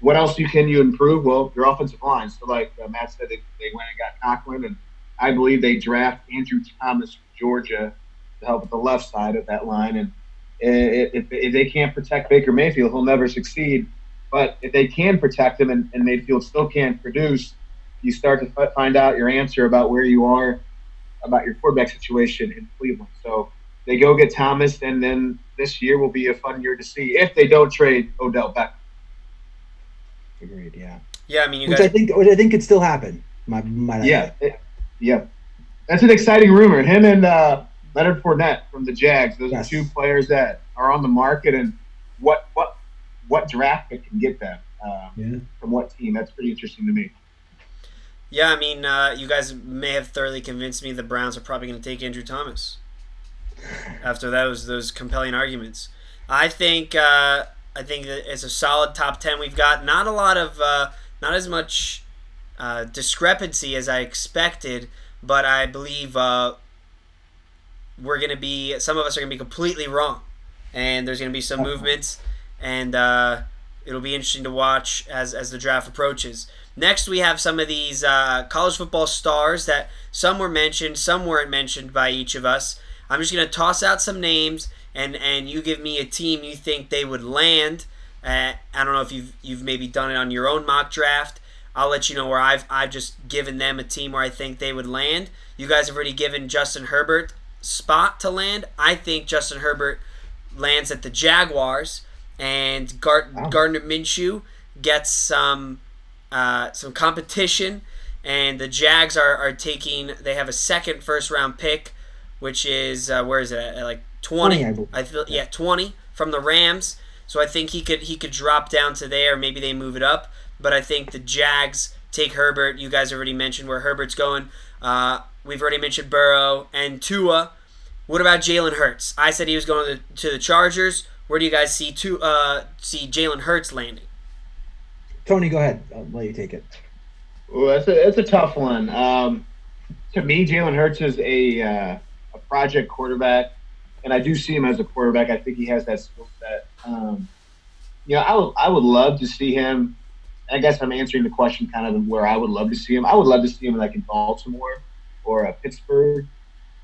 what else can you improve? Well, your offensive line. So like Matt said, they went and got Conklin, and I believe they draft Andrew Thomas from Georgia to help with the left side of that line. And if they can't protect Baker Mayfield, he'll never succeed. But if they can protect him and Mayfield still can't produce, you start to find out your answer about where you are, about your quarterback situation in Cleveland. So they go get Thomas, and then this year will be a fun year to see if they don't trade Odell Beckham. Agreed. Yeah. Yeah, I think could still happen. That's an exciting rumor. Him and Leonard Fournette from the Jags. Those are two players that are on the market, and what draft pick can get them from what team? That's pretty interesting to me. Yeah, you guys may have thoroughly convinced me the Browns are probably going to take Andrew Thomas after those compelling arguments. I think that it's a solid top 10. We've got not as much discrepancy as I expected, but I believe some of us are going to be completely wrong, and there's going to be some movements, and it'll be interesting to watch as the draft approaches. Next, we have some of these college football stars that some were mentioned, some weren't mentioned by each of us. I'm just going to toss out some names, and you give me a team you think they would land. I don't know if you've maybe done it on your own mock draft. I'll let you know where I've just given them a team where I think they would land. You guys have already given Justin Herbert spot to land. I think Justin Herbert lands at the Jaguars, and Gardner Minshew gets some competition, and the Jags are taking. They have a second first-round pick, which is where is it? At like 20, I feel. Yeah, 20 from the Rams. So I think he could drop down to there. Maybe they move it up, but I think the Jags take Herbert. You guys already mentioned where Herbert's going. We've already mentioned Burrow and Tua. What about Jalen Hurts? I said he was going to the Chargers. Where do you guys see Jalen Hurts landing? Tony, go ahead. I'll let you take it. Well, that's a tough one. To me, Jalen Hurts is a project quarterback, and I do see him as a quarterback. I think he has that skill set. I would love to see him. I guess I'm answering the question kind of where I would love to see him. I would love to see him like in Baltimore or Pittsburgh,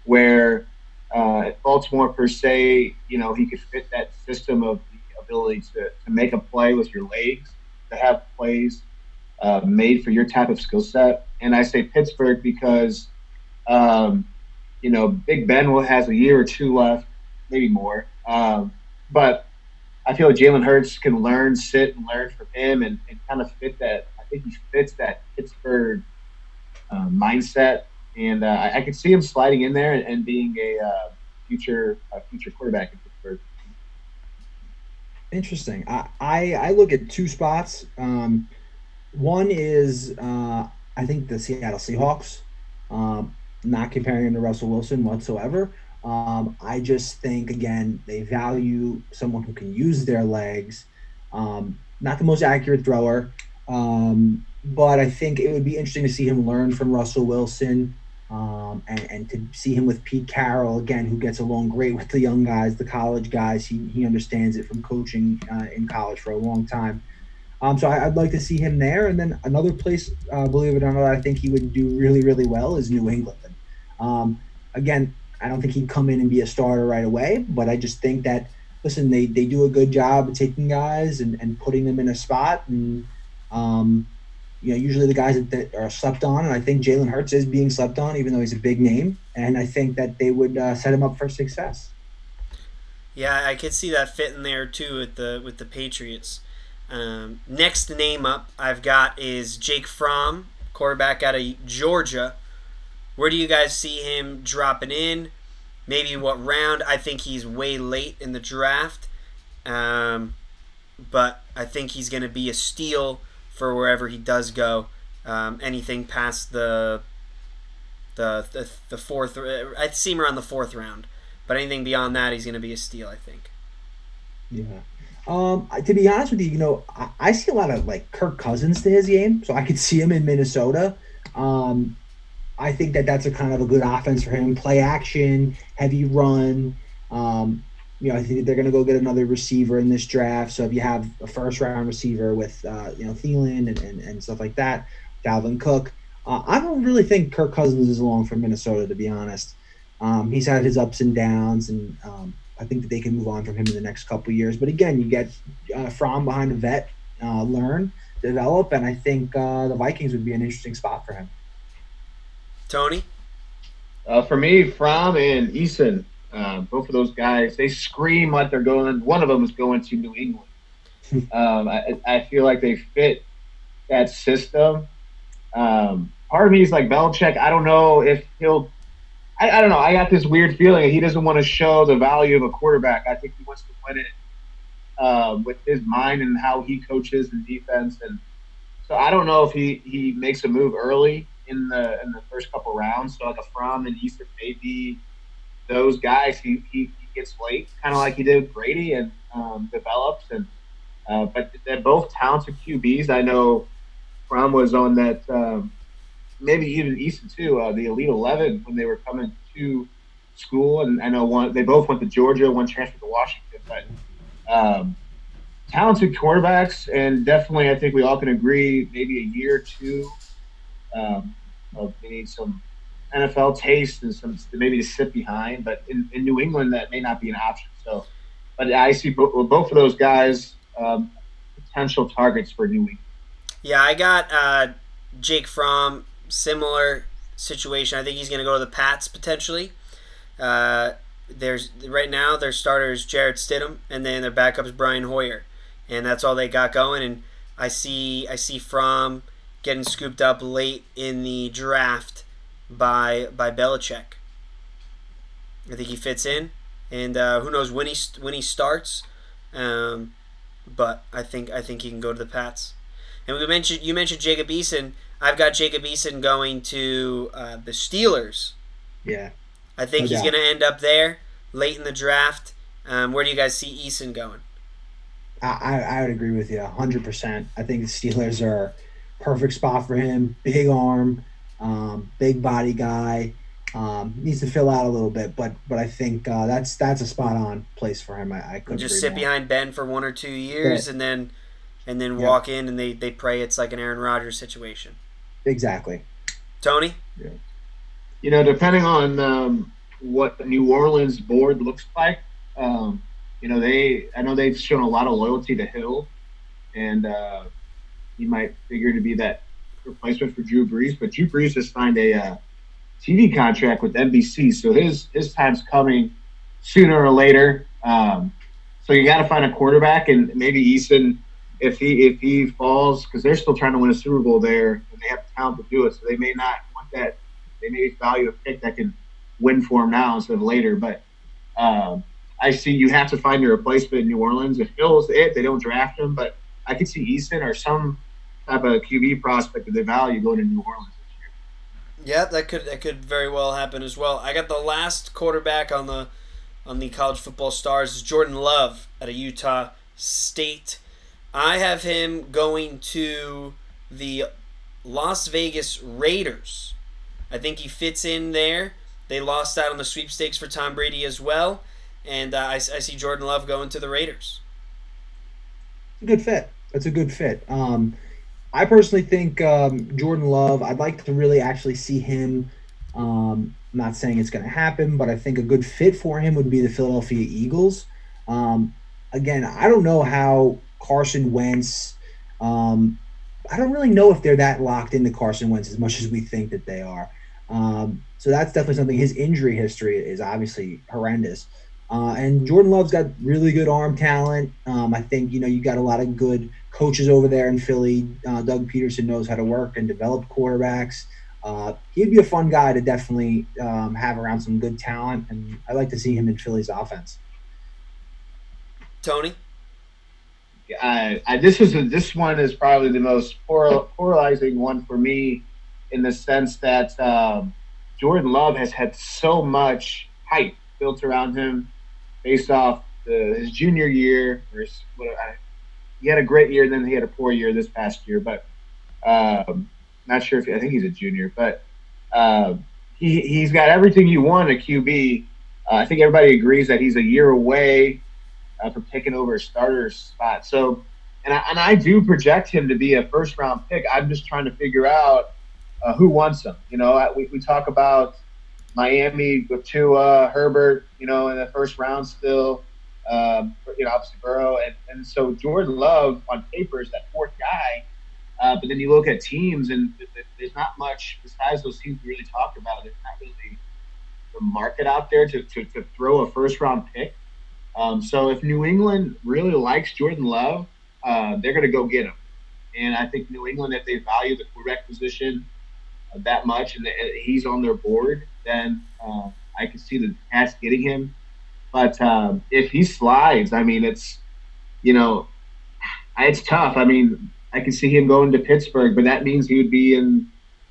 where at Baltimore per se, he could fit that system of the ability to make a play with your legs, to have plays made for your type of skill set. And I say Pittsburgh because, Big Ben has a year or two left, maybe more. But I feel like Jalen Hurts can learn from him and kind of fit that. I think he fits that Pittsburgh mindset. And I could see him sliding in there and being a future quarterback in Pittsburgh. Interesting. I look at two spots. One is I think the Seattle Seahawks. Not comparing him to Russell Wilson whatsoever. I just think, again, they value someone who can use their legs. Not the most accurate thrower, but I think it would be interesting to see him learn from Russell Wilson and to see him with Pete Carroll, again, who gets along great with the young guys, the college guys. He understands it from coaching in college for a long time. So I'd like to see him there. And then another place, believe it or not, I think he would do really, really well is New England. Again, I don't think he'd come in and be a starter right away, but I just think that, listen, they do a good job of taking guys and putting them in a spot. And, usually the guys that are slept on, and I think Jalen Hurts is being slept on, even though he's a big name. And I think that they would set him up for success. Yeah, I could see that fit in there too with the Patriots. Next name up I've got is Jake Fromm, quarterback out of Georgia. Where do you guys see him dropping in? Maybe what round? I think he's way late in the draft. But I think he's going to be a steal for wherever he does go. Anything past the fourth, I'd see him around the fourth round. But anything beyond that, he's going to be a steal, I think. Yeah. To be honest with you, I see a lot of like Kirk Cousins to his game. So I could see him in Minnesota. I think that's a kind of a good offense for him. Play action, heavy run. I think that they're going to go get another receiver in this draft. So if you have a first-round receiver with, Thielen and stuff like that, Dalvin Cook. I don't really think Kirk Cousins is along for Minnesota, to be honest. He's had his ups and downs, and I think that they can move on from him in the next couple of years. But, again, you get Fromm behind a vet, learn, develop, and I think the Vikings would be an interesting spot for him. Tony? For me, Fromm and Eason, both of those guys, they scream like they're going. One of them is going to New England. I feel like they fit that system. Part of me is like Belichick. I don't know if he'll – I don't know. I got this weird feeling he doesn't want to show the value of a quarterback. I think he wants to win it with his mind and how he coaches and defense. And so I don't know if he makes a move early in the first couple rounds. So like a Fromm and Easter, maybe those guys he gets late, kind of like he did with Brady, and develops. And but they're both talented QBs. I know Fromm was on that, maybe even Easter too, the Elite 11 when they were coming to school. And I know they both went to Georgia, one transferred to Washington. But talented quarterbacks, and definitely I think we all can agree maybe a year or two. They need some NFL taste and some maybe to sit behind, but in New England that may not be an option. So, but I see both of those guys potential targets for New England. Yeah, I got Jake Fromm, similar situation. I think he's going to go to the Pats potentially. There's right now their starter is Jarrett Stidham, and then their backup's Brian Hoyer, and that's all they got going. And I see Fromm getting scooped up late in the draft by Belichick. I think he fits in, and who knows when he starts. But I think he can go to the Pats. And you mentioned Jacob Eason. I've got Jacob Eason going to the Steelers. Yeah. I think he's going to end up there late in the draft. Where do you guys see Eason going? I would agree with you 100%. I think the Steelers are perfect spot for him. Big arm, big body guy. Needs to fill out a little bit, but I think that's a spot on place for him. I could just sit behind Ben for 1 or 2 years, yeah, and then walk in, and they pray it's like an Aaron Rodgers situation. Exactly. Tony? Yeah. You know, depending on what New Orleans board looks like, I know they've shown a lot of loyalty to Hill, and he might figure to be that replacement for Drew Brees, but Drew Brees has signed a TV contract with NBC, so his time's coming sooner or later. So you got to find a quarterback, and maybe Eason, if he falls, because they're still trying to win a Super Bowl there, and they have the talent to do it, so they may not want that. They may value a pick that can win for him now instead of later. But I see you have to find your replacement in New Orleans. If Hill's it, they don't draft him, but I could see Eason or some type of QB prospect that they value going to New Orleans. Yeah, that could very well happen as well. I got the last quarterback on the college football stars is Jordan Love out of Utah State. I have him going to the Las Vegas Raiders. I think he fits in there. They lost out on the sweepstakes for Tom Brady as well, and I see Jordan Love going to the Raiders. Good fit. That's a good fit. I personally think Jordan Love, I'd like to really actually see him. I'm not saying it's going to happen, but I think a good fit for him would be the Philadelphia Eagles. Again, I don't know how Carson Wentz I don't really know if they're that locked into Carson Wentz as much as we think that they are. So that's definitely something. His injury history is obviously horrendous. And Jordan Love's got really good arm talent. I think, you got a lot of good coaches over there in Philly. Doug Peterson knows how to work and develop quarterbacks. He'd be a fun guy to definitely have around some good talent, and I'd like to see him in Philly's offense. Tony? This one is probably the most polarizing one for me in the sense that Jordan Love has had so much hype built around him based off his junior year. He had a great year, and then he had a poor year this past year. But not sure if I think he's a junior. But he's got everything you want a QB. I think everybody agrees that he's a year away from taking over a starter spot. So, and I do project him to be a first-round pick. I'm just trying to figure out who wants him. We talk about Miami with Tua, Herbert, in the first round still, obviously Burrow. And so Jordan Love on paper is that fourth guy. But then you look at teams, and there's not much besides those teams we really talk about. There's not really the market out there to throw a first round pick. So if New England really likes Jordan Love, they're going to go get him. And I think New England, if they value the quarterback position that much and he's on their board, then I can see the Pats getting him. But if he slides, it's tough. I can see him going to Pittsburgh, but that means he would be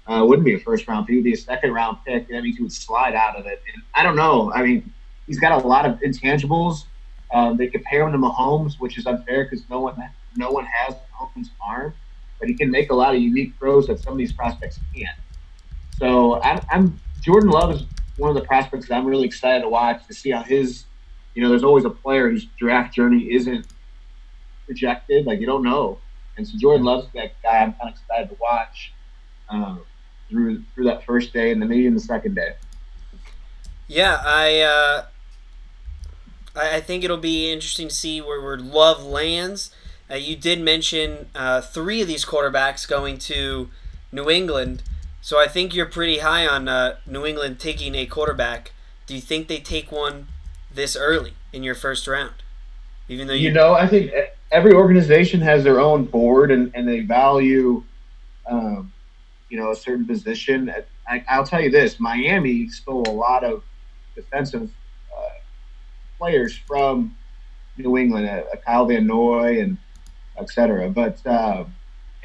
wouldn't be a first round pick. He would be a second round pick, and that means he would slide out of it. And I don't know. He's got a lot of intangibles. They compare him to Mahomes, which is unfair because no one has Mahomes' arm, but he can make a lot of unique throws that some of these prospects can't. So Jordan Love is one of the prospects that I'm really excited to watch to see how his, there's always a player whose draft journey isn't projected. You don't know. And so Jordan Love's that guy I'm kind of excited to watch through that first day and then maybe in the second day. Yeah, I think it'll be interesting to see where Love lands. You did mention three of these quarterbacks going to New England. So I think you're pretty high on New England taking a quarterback. Do you think they take one this early in your first round? Even though I think every organization has their own board and they value, a certain position. I'll tell you this: Miami stole a lot of defensive players from New England, Kyle Van Noy, and et cetera. But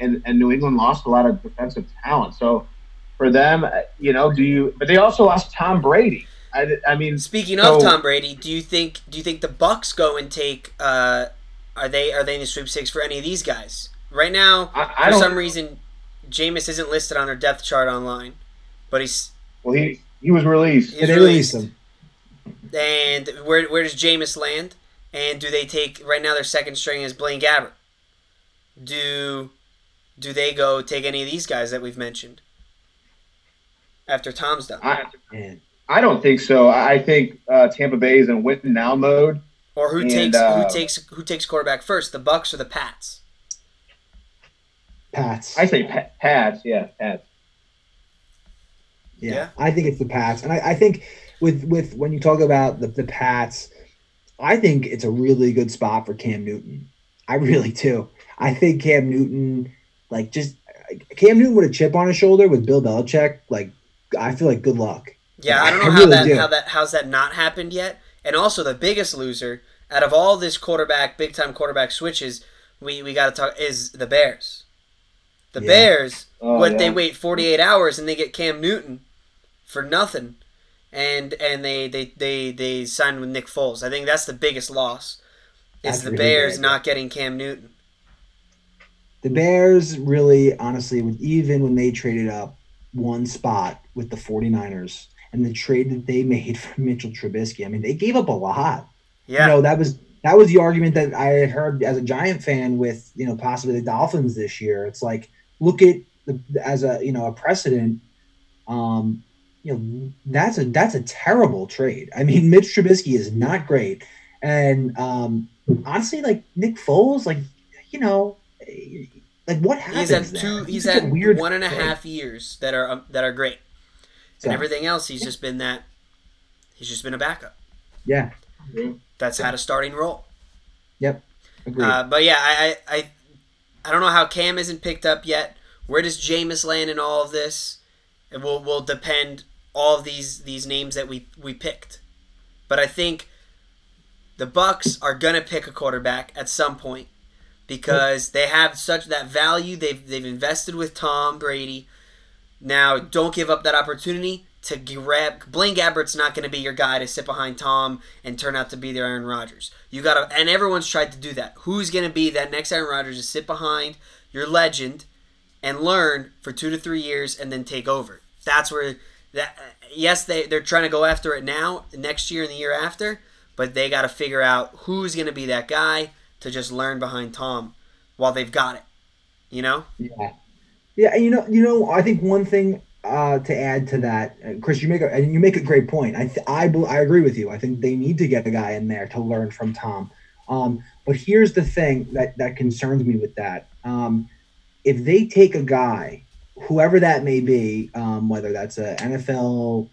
and New England lost a lot of defensive talent. So for them, you know, but they also lost Tom Brady. I mean, speaking of Tom Brady, do you think the Bucks go and take? Are they in the sweepstakes for any of these guys right now? For some reason, Jameis isn't listed on their depth chart online, but he was released. They released him. And where does Jameis land? And do they take right now? Their second string is Blaine Gabbert. Do they go take any of these guys that we've mentioned after Tom's done? I don't think so. I think Tampa Bay is in win now mode. Or who takes quarterback first, the Bucks or the Pats? Pats. I say Pats. Yeah, Pats. Yeah, I think it's the Pats, and I think with when you talk about the Pats, I think it's a really good spot for Cam Newton. I really do. I think Cam Newton, Cam Newton with a chip on his shoulder with Bill Belichick, I feel like good luck. Yeah, I don't know how's that not happened yet. And also the biggest loser out of all this big time quarterback switches, we got to talk is the Bears. The Bears, they wait 48 hours and they get Cam Newton for nothing, and they signed with Nick Foles. I think that's the biggest loss. Is the Bears not getting Cam Newton? The Bears really, honestly, even when they traded up one spot with the 49ers. And the trade that they made for Mitchell Trubisky, I mean, they gave up a lot. Yeah, you know, that was the argument that I heard as a Giant fan with, you know, possibly the Dolphins this year. It's like, look at a precedent. You know, that's a terrible trade. I mean, Mitch Trubisky is not great, and honestly, Nick Foles, what happens? He's had 1.5 years that are great. And everything else, he's just been a backup. Yeah. That's had a starting role. Yep. Agreed. But yeah, I don't know how Cam isn't picked up yet. Where does Jameis land in all of this? It will depend all of these names that we picked. But I think the Bucks are gonna pick a quarterback at some point because they have such that value they've invested with Tom Brady. Now, don't give up that opportunity to grab. Blaine Gabbert's not going to be your guy to sit behind Tom and turn out to be their Aaron Rodgers. And everyone's tried to do that. Who's going to be that next Aaron Rodgers to sit behind your legend and learn for 2 to 3 years and then take over? That's where they're trying to go after it now, next year and the year after, but they got to figure out who's going to be that guy to just learn behind Tom while they've got it. You know? Yeah. Yeah, and I think one thing to add to that, Chris, you make a great point. I agree with you. I think they need to get the guy in there to learn from Tom. But here's the thing that concerns me with that. If they take a guy, whoever that may be, whether that's an NFL,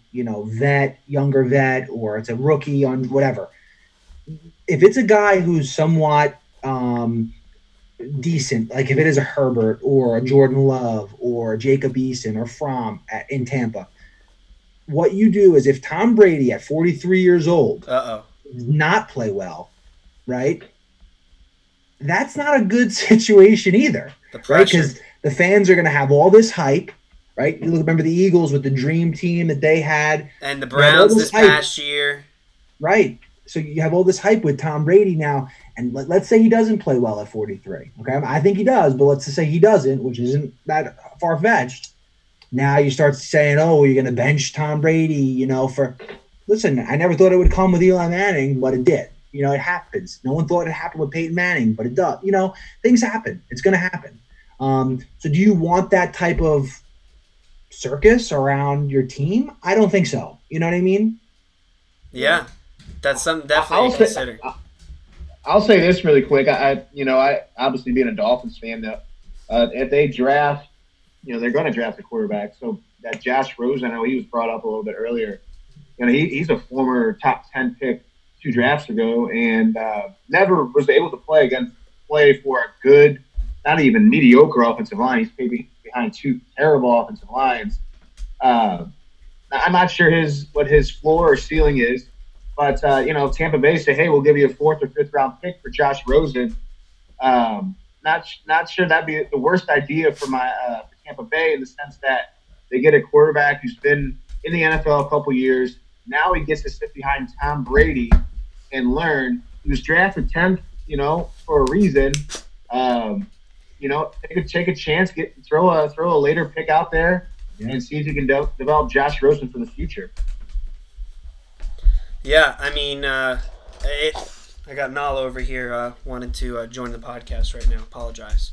vet, younger vet, or it's a rookie on whatever, if it's a guy who's somewhat decent, if it is a Herbert or a Jordan Love or Jacob Eason or Fromm in Tampa, what you do is if Tom Brady at 43 years old does not play well, right? That's not a good situation either, right? Because the fans are going to have all this hype, right? You remember the Eagles with the dream team that they had, and the Browns this past year, right? So you have all this hype with Tom Brady now, and let's say he doesn't play well at 43. Okay, I think he does, but let's just say he doesn't, which isn't that far-fetched. Now you start saying, oh, you're going to bench Tom Brady, Listen, I never thought it would come with Eli Manning, but it did. It happens. No one thought it happened with Peyton Manning, but it does. Things happen. It's going to happen. So do you want that type of circus around your team? I don't think so. You know what I mean? Yeah. That's something definitely to consider. I'll say this really quick. I obviously being a Dolphins fan, that if they draft, they're going to draft a quarterback. So that Josh Rosen, I know he was brought up a little bit earlier. He's a former top 10 pick 2 drafts ago, and never was able to play for a good, not even mediocre offensive line. He's maybe behind 2 terrible offensive lines. I'm not sure what his floor or ceiling is. But, Tampa Bay say, hey, we'll give you a 4th or 5th round pick for Josh Rosen. Not sure that'd be the worst idea for my for Tampa Bay, in the sense that they get a quarterback who's been in the NFL a couple years. Now he gets to sit behind Tom Brady and learn. He was drafted 10th, for a reason. Take a chance, throw a later pick out there, and see if you can develop Josh Rosen for the future. Yeah, I mean, I got Nala over here wanted to join the podcast right now. Apologize,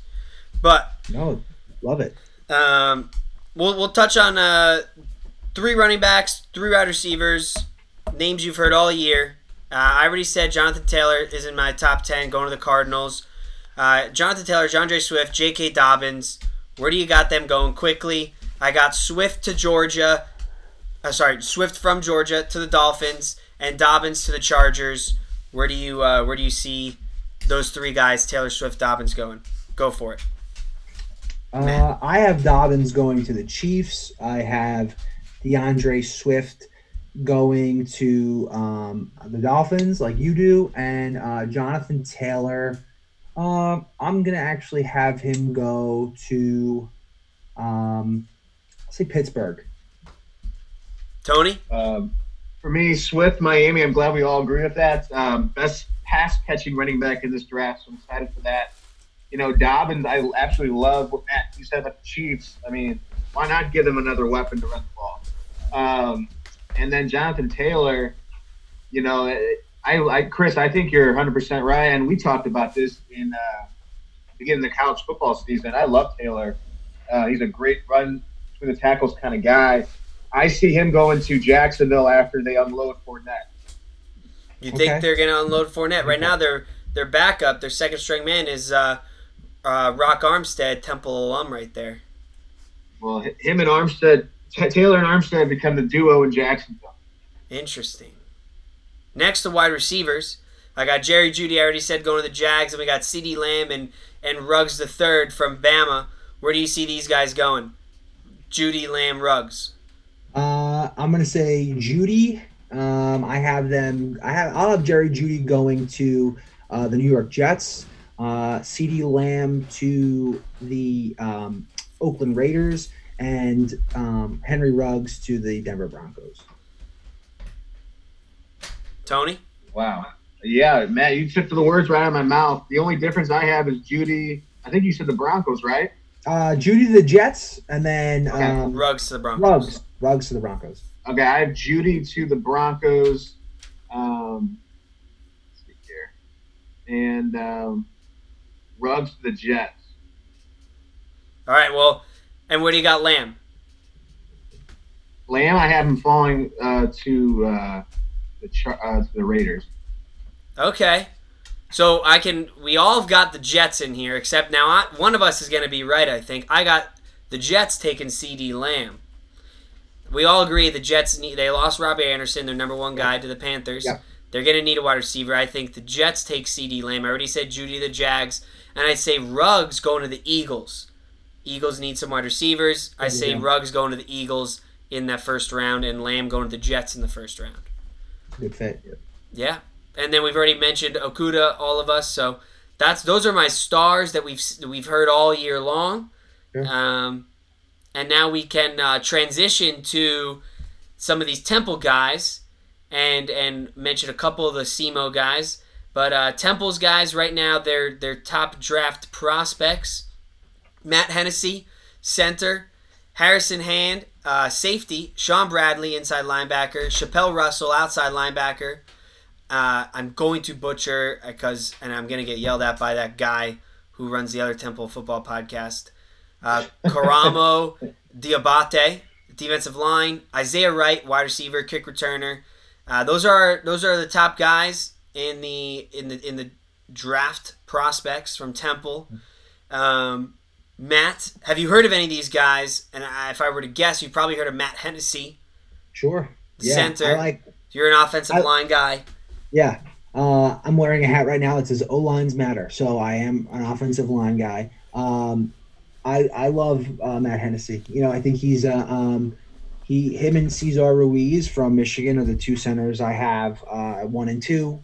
but no, love it. We'll touch on three running backs, three wide receivers, names you've heard all year. I already said Jonathan Taylor is in my top 10, going to the Cardinals. Jonathan Taylor, DeAndre Swift, JK Dobbins. Where do you got them going quickly? I got Swift from Georgia to the Dolphins, and Dobbins to the Chargers. Where do you see those three guys, Taylor, Swift, Dobbins, going? Go for it. I have Dobbins going to the Chiefs. I have DeAndre Swift going to the Dolphins, like you do, and Jonathan Taylor. I'm gonna actually have him go to, I'll say Pittsburgh. Tony. For me, Swift, Miami. I'm glad we all agree with that. Best pass-catching running back in this draft, so I'm excited for that. Dobbins, I absolutely love what Matt you said about the Chiefs. I mean, why not give them another weapon to run the ball? And then Jonathan Taylor, Chris, I think you're 100% right, and we talked about this in the beginning of the college football season. I love Taylor. He's a great run between the tackles kind of guy. I see him going to Jacksonville after they unload Fournette. You think they're going to unload Fournette? Right now, their backup, their second-string man, is Rock Armstead, Temple alum right there. Well, him and Armstead, Taylor and Armstead become the duo in Jacksonville. Interesting. Next, the wide receivers. I got Jerry Jeudy, I already said, going to the Jags, and we got CeeDee Lamb and Ruggs III from Bama. Where do you see these guys going? Jeudy, Lamb, Ruggs. I'm gonna say Jeudy. I'll have Jerry Jeudy going to the New York Jets. CeeDee Lamb to the Oakland Raiders, and Henry Ruggs to the Denver Broncos. Tony. Wow. Yeah, Matt, you took the words right out of my mouth. The only difference I have is Jeudy. I think you said the Broncos, right? Jeudy to the Jets, and then Ruggs to the Broncos. Ruggs to the Broncos. Okay, I have Jeudy to the Broncos. Let's see here. And Ruggs to the Jets. All right, well, and where do you got Lamb? Lamb, I have him falling to the Raiders. Okay. So we all have got the Jets in here, except now one of us is going to be right, I think. I got the Jets taking CeeDee Lamb. We all agree the Jets they lost Robbie Anderson, their number one guy, to the Panthers. Yeah. They're going to need a wide receiver. I think the Jets take CeeDee Lamb. I already said Jeudy the Jags. And I say Ruggs going to the Eagles. Eagles need some wide receivers. I say Ruggs going to the Eagles in that first round, and Lamb going to the Jets in the first round. Good fit. Yeah. And then we've already mentioned Okudah, all of us. So those are my stars that we've heard all year long. Sure. And now we can transition to some of these Temple guys and mention a couple of the SEMO guys. But Temple's guys right now, they're top draft prospects. Matt Hennessy, center. Harrison Hand, safety. Sean Bradley, inside linebacker. Chappelle Russell, outside linebacker. I'm going to butcher because I'm going to get yelled at by that guy who runs the other Temple football podcast. Karamo Diabate, defensive line. Isaiah Wright, wide receiver, kick returner. Those are the top guys in the draft prospects from Temple. Matt, have you heard of any of these guys? And if I were to guess, you've probably heard of Matt Hennessy. Sure. Yeah, center. You're an offensive line guy. Yeah. I'm wearing a hat right now that says O-lines matter, so I am an offensive line guy. I love Matt Hennessy. I think he's him and Cesar Ruiz from Michigan are the two centers I have, 1 and 2.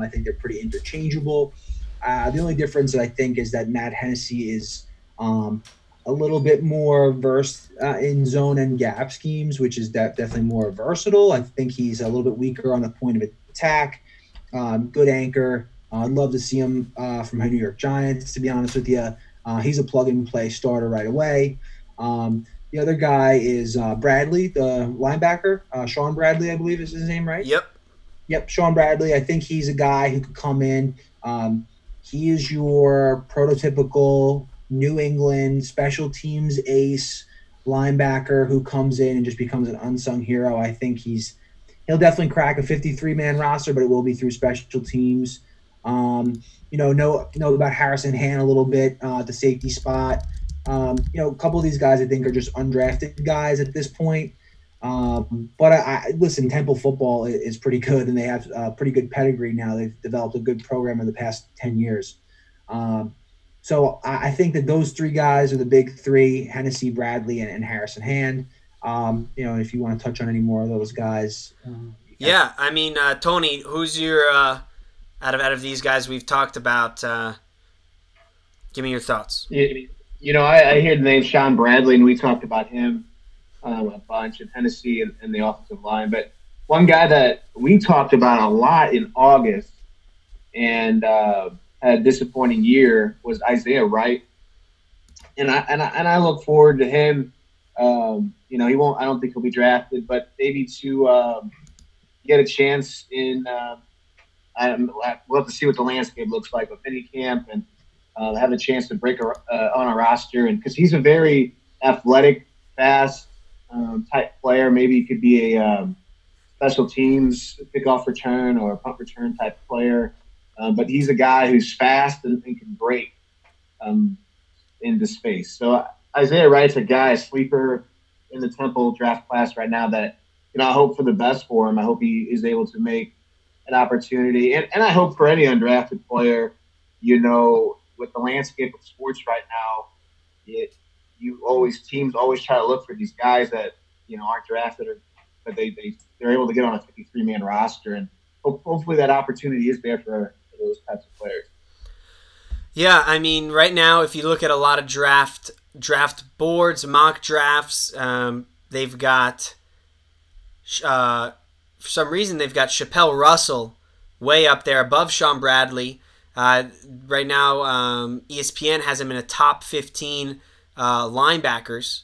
I think they're pretty interchangeable. The only difference that I think is that Matt Hennessy is a little bit more versed in zone and gap schemes, which is definitely more versatile. I think he's a little bit weaker on the point of attack. Good anchor. I'd love to see him from the New York Giants, to be honest with you. He's a plug-and-play starter right away. The other guy is Bradley, the linebacker. Sean Bradley, I believe is his name, right? Yep, Sean Bradley. I think he's a guy who could come in. He is your prototypical New England special teams ace linebacker who comes in and just becomes an unsung hero. I think he'll definitely crack a 53-man roster, but it will be through special teams. Know about Harrison Hand a little bit, the safety spot. A couple of these guys I think are just undrafted guys at this point. But Temple football is pretty good, and they have a pretty good pedigree now. They've developed a good program in the past 10 years. So I think that those three guys are the big three: Hennessy, Bradley, and Harrison Hand. If you want to touch on any more of those guys. Tony, who's your out of these guys we've talked about? Give me your thoughts. I hear the name Sean Bradley, and we talked about him a bunch, and Hennessy and the offensive line. But one guy that we talked about a lot in August and had a disappointing year was Isaiah Wright, and I look forward to him. He won't. I don't think he'll be drafted, but maybe to get a chance in. We'll have to see what the landscape looks like with minicamp and have a chance to break on a roster. And because he's a very athletic, fast type player, maybe he could be a special teams kickoff return or a punt return type player. But he's a guy who's fast and can break into space. So Isaiah Wright's a guy, a sleeper in the Temple draft class right now that, I hope for the best for him. I hope he is able to make an opportunity. And I hope for any undrafted player, with the landscape of sports right now, teams always try to look for these guys that, aren't drafted or that they're able to get on a 53-man roster. And hopefully that opportunity is there for those types of players. Yeah, right now, if you look at a lot of draft boards, mock drafts, they've got, for some reason, they've got Chappelle Russell way up there above Sean Bradley. Right now, ESPN has him in a top 15 linebackers,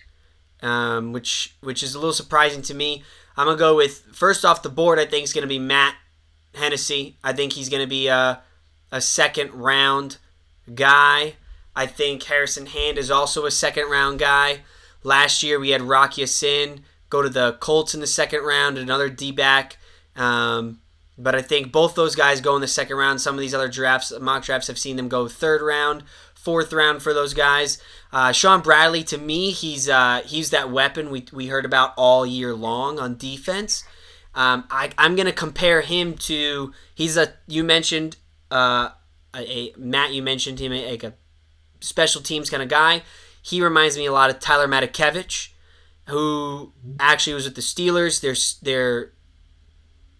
which is a little surprising to me. I'm going to go with, first off the board, I think it's going to be Matt Hennessy. I think he's going to be a second-round guy. I think Harrison Hand is also a second-round guy. Last year, we had Rocky Sin go to the Colts in the second round, another D-back. But I think both those guys go in the second round. Some of these other mock drafts, have seen them go third round, fourth round for those guys. Sean Bradley, to me, he's that weapon we heard about all year long on defense. I'm going to compare him to like a special teams kind of guy. He reminds me a lot of Tyler Matakevich, who actually was with the Steelers, their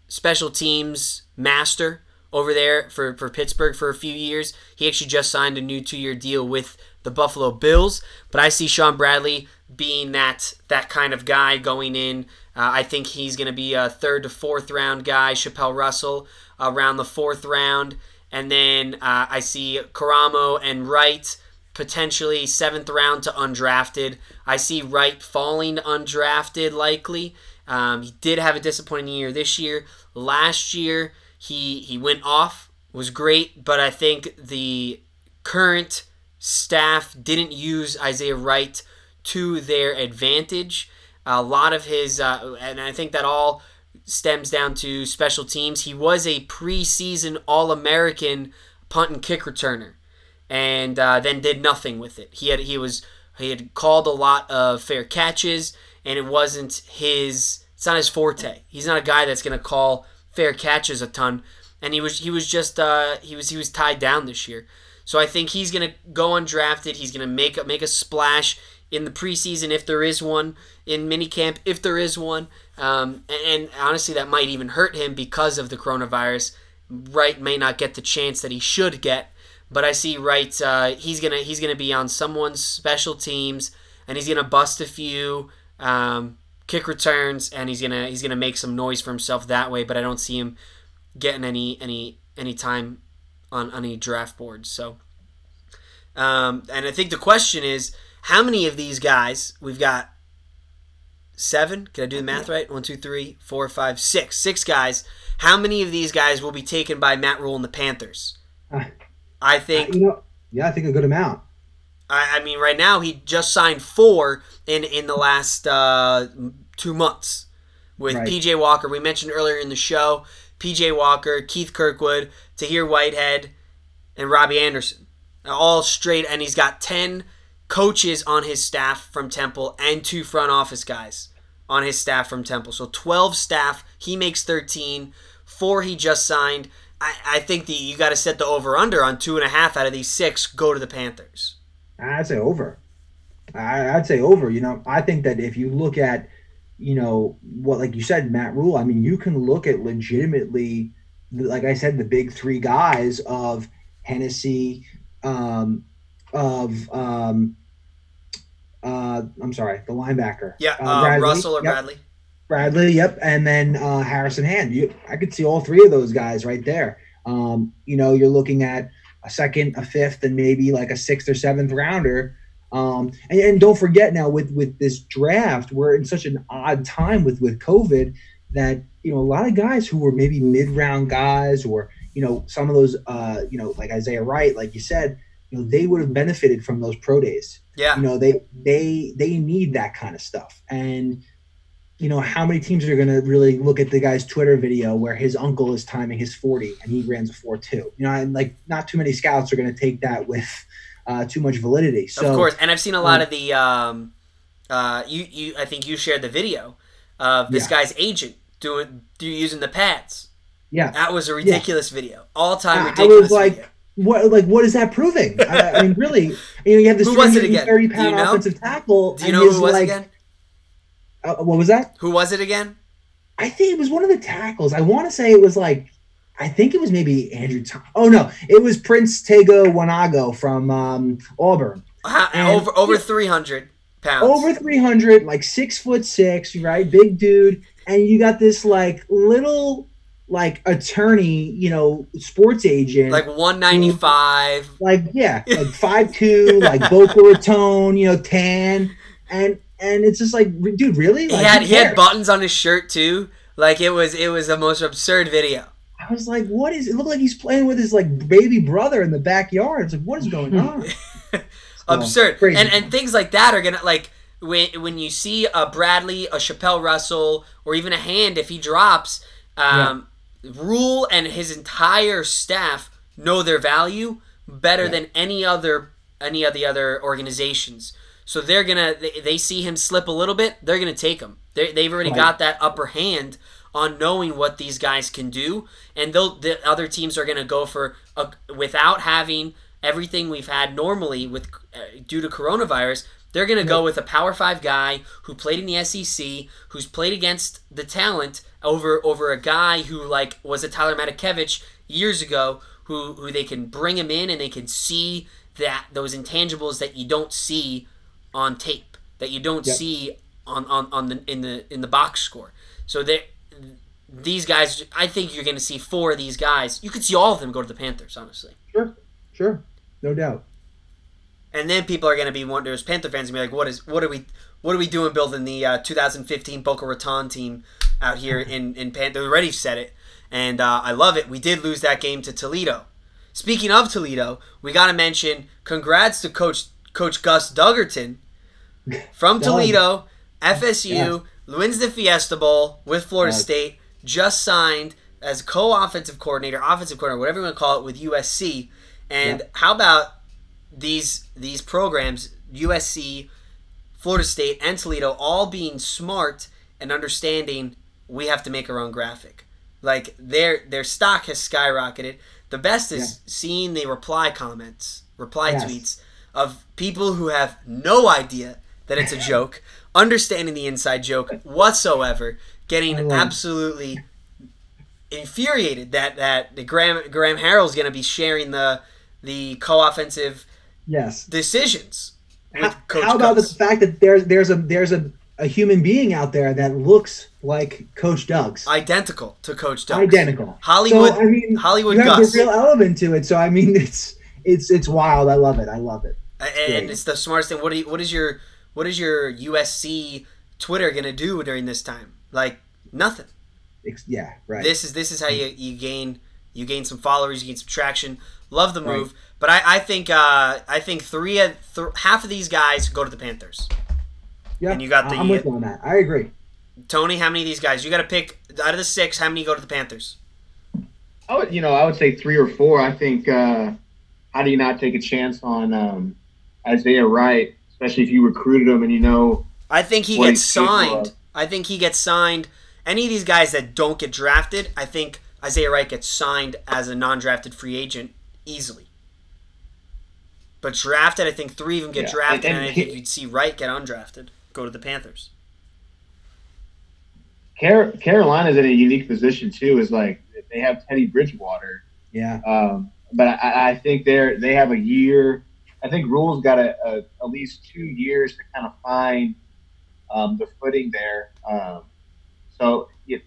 special teams master over there for Pittsburgh for a few years. He actually just signed a new 2-year deal with the Buffalo Bills. But I see Sean Bradley being that kind of guy going in. I think he's going to be a third to fourth round guy. Chappelle Russell around the fourth round. And then I see Karamo and Wright potentially seventh round to undrafted. I see Wright falling undrafted likely. He did have a disappointing year this year. Last year, he went off, was great, but I think the current staff didn't use Isaiah Wright to their advantage. A lot of his, and I think that all stems down to special teams. He was a preseason All-American punt and kick returner, and then did nothing with it. He had called a lot of fair catches, and it's not his forte. He's not a guy that's going to call fair catches a ton, and he was tied down this year. So I think he's going to go undrafted. He's going to make a splash in the preseason if there is one, in minicamp if there is one, and honestly that might even hurt him because of the coronavirus. Wright may not get the chance that he should get. But I see Wright, he's gonna be on someone's special teams, and he's gonna bust a few kick returns, and he's gonna make some noise for himself that way. But I don't see him getting any time on any draft boards. So, and I think the question is, how many of these guys? We've got 7. Can I do the math right? 1, 2, 3, 4, 5, 6. 6 guys. How many of these guys will be taken by Matt Rhule and the Panthers? I think. I think a good amount. I mean, right now he just signed 4 in the last 2 months with PJ Walker. We mentioned earlier in the show PJ Walker, Keith Kirkwood, Tahir Whitehead, and Robbie Anderson, all straight. And he's got 10 coaches on his staff from Temple and 2 front office guys on his staff from Temple. So 12 staff. He makes 13. 4 he just signed. I think you got to set the over-under on 2.5 out of these 6 go to the Panthers. I'd say over. I'd say over. You know, I think that if you look at, you know, what, like you said, Matt Rhule, I mean, you can look at legitimately, like I said, the big 3 guys of Hennessy, the linebacker. Yeah, Russell or Bradley. Bradley, yep, and then Harrison Hand. I could see all 3 of those guys right there. You know, you're looking at a 2nd, a 5th, and maybe like a 6th or 7th rounder. And don't forget now with this draft, we're in such an odd time with COVID that, you know, a lot of guys who were maybe mid-round guys or, you know, some of those, you know, like Isaiah Wright, like you said, you know, they would have benefited from those pro days. Yeah. You know, they need that kind of stuff. And, you know, how many teams are going to really look at the guy's Twitter video where his uncle is timing his 40 and he runs a 4.2? You know, and like not too many scouts are going to take that with too much validity. So, of course, and I've seen a lot of the I think you shared the video of this guy's agent using the pads. Yeah, that was a ridiculous video, all-time ridiculous. I was like, video. What is that proving? I mean, really, you know, you have this 30-pound offensive tackle. Do you know who it was again? What was that? Who was it again? I think it was one of the tackles. I want to say it was I think it was maybe Andrew Thomas. Oh, no. It was Prince Tagovailoa from Auburn. Over 300 pounds. Over 300, 6'6", right? Big dude. And you got this, little, attorney, you know, sports agent. 195. Who, 5'2", Boca Raton, you know, tan. And it's just dude, really? He had buttons on his shirt too. It was the most absurd video. I was like, what is it? Looked like he's playing with his baby brother in the backyard. It's what is going on? Absurd. Crazy. And things like that are gonna when you see a Bradley, a Chappelle Russell, or even a Hand if he drops, Rhule and his entire staff know their value better than any of the other organizations. So they're going to – they see him slip a little bit, they're going to take him. They've already got that upper hand on knowing what these guys can do, and the other teams are going to go for – without having everything we've had normally with due to coronavirus, they're going to go with a Power 5 guy who played in the SEC, who's played against the talent over a guy who was a Tyler Matakevich years ago, who they can bring him in and they can see that those intangibles that you don't see on tape, that you don't see in the box score. So these guys, I think you're going to see 4 of these guys. You could see all of them go to the Panthers, honestly. Sure, no doubt. And then people are going to be wondering, Panther fans, and be like, what are we doing building the 2015 Boca Raton team out here in Panther? We already said it, and I love it. We did lose that game to Toledo. Speaking of Toledo, we got to mention congrats to Coach Gus Duggerton from Toledo, FSU, wins the Fiesta Bowl with Florida State, just signed as co-offensive coordinator, offensive coordinator, whatever you want to call it, with USC. And how about these programs, USC, Florida State, and Toledo, all being smart and understanding we have to make our own graphic. Their stock has skyrocketed. The best is seeing the reply tweets of people who have no idea that it's a joke, understanding the inside joke whatsoever, getting absolutely infuriated that Graham Harrell's going to be sharing the the co-offensive decisions. How about the fact that there's a human being out there that looks like Coach Doug's, identical to Coach Doug's, Hollywood. So, I mean, Hollywood Gus. There's a real element to it. So I mean, it's wild. I love it. And it's the smartest thing. What is your USC Twitter gonna do during this time? Like nothing. Yeah, right. This is how you gain some followers, you gain some traction. Love the move, right. But I think half of these guys go to the Panthers. Yeah, and you got I'm with you on that. I agree. Tony, how many of these guys you got to pick out of the six? How many go to the Panthers? I would say three or four. I think. How do you not take a chance on Isaiah Wright, especially if you recruited him and you know? I think he gets signed. Any of these guys that don't get drafted, I think Isaiah Wright gets signed as a non-drafted free agent easily. But drafted, I think three of them get drafted, and I think you'd see Wright get undrafted, go to the Panthers. Carolina's in a unique position too. Is like they have Teddy Bridgewater. Yeah. But I think they have a year. I think Rule's got at least 2 years to kind of find the footing there. So if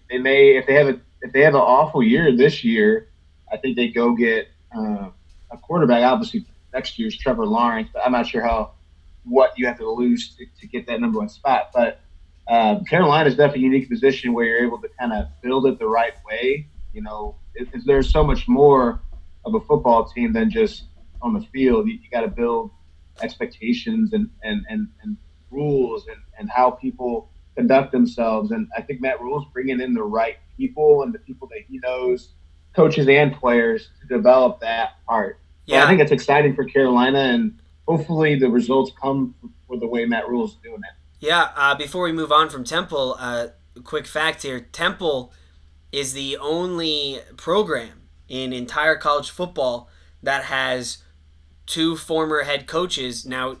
they have an awful year this year, I think they go get a quarterback. Obviously, next year's Trevor Lawrence, but I'm not sure what you have to lose to get that number one spot. But Carolina's definitely a unique position where you're able to kind of build it the right way. You know, there's so much more of a football team than just on the field. You got to build expectations and rules and how people conduct themselves, and I think Matt Rhule's bringing in the right people and the people that he knows, coaches and players, to develop that part. Yeah, so I think it's exciting for Carolina, and hopefully the results come for the way Matt Rhule's doing it. Yeah, before we move on from Temple, quick fact here: Temple is the only program in entire college football that has two former head coaches, now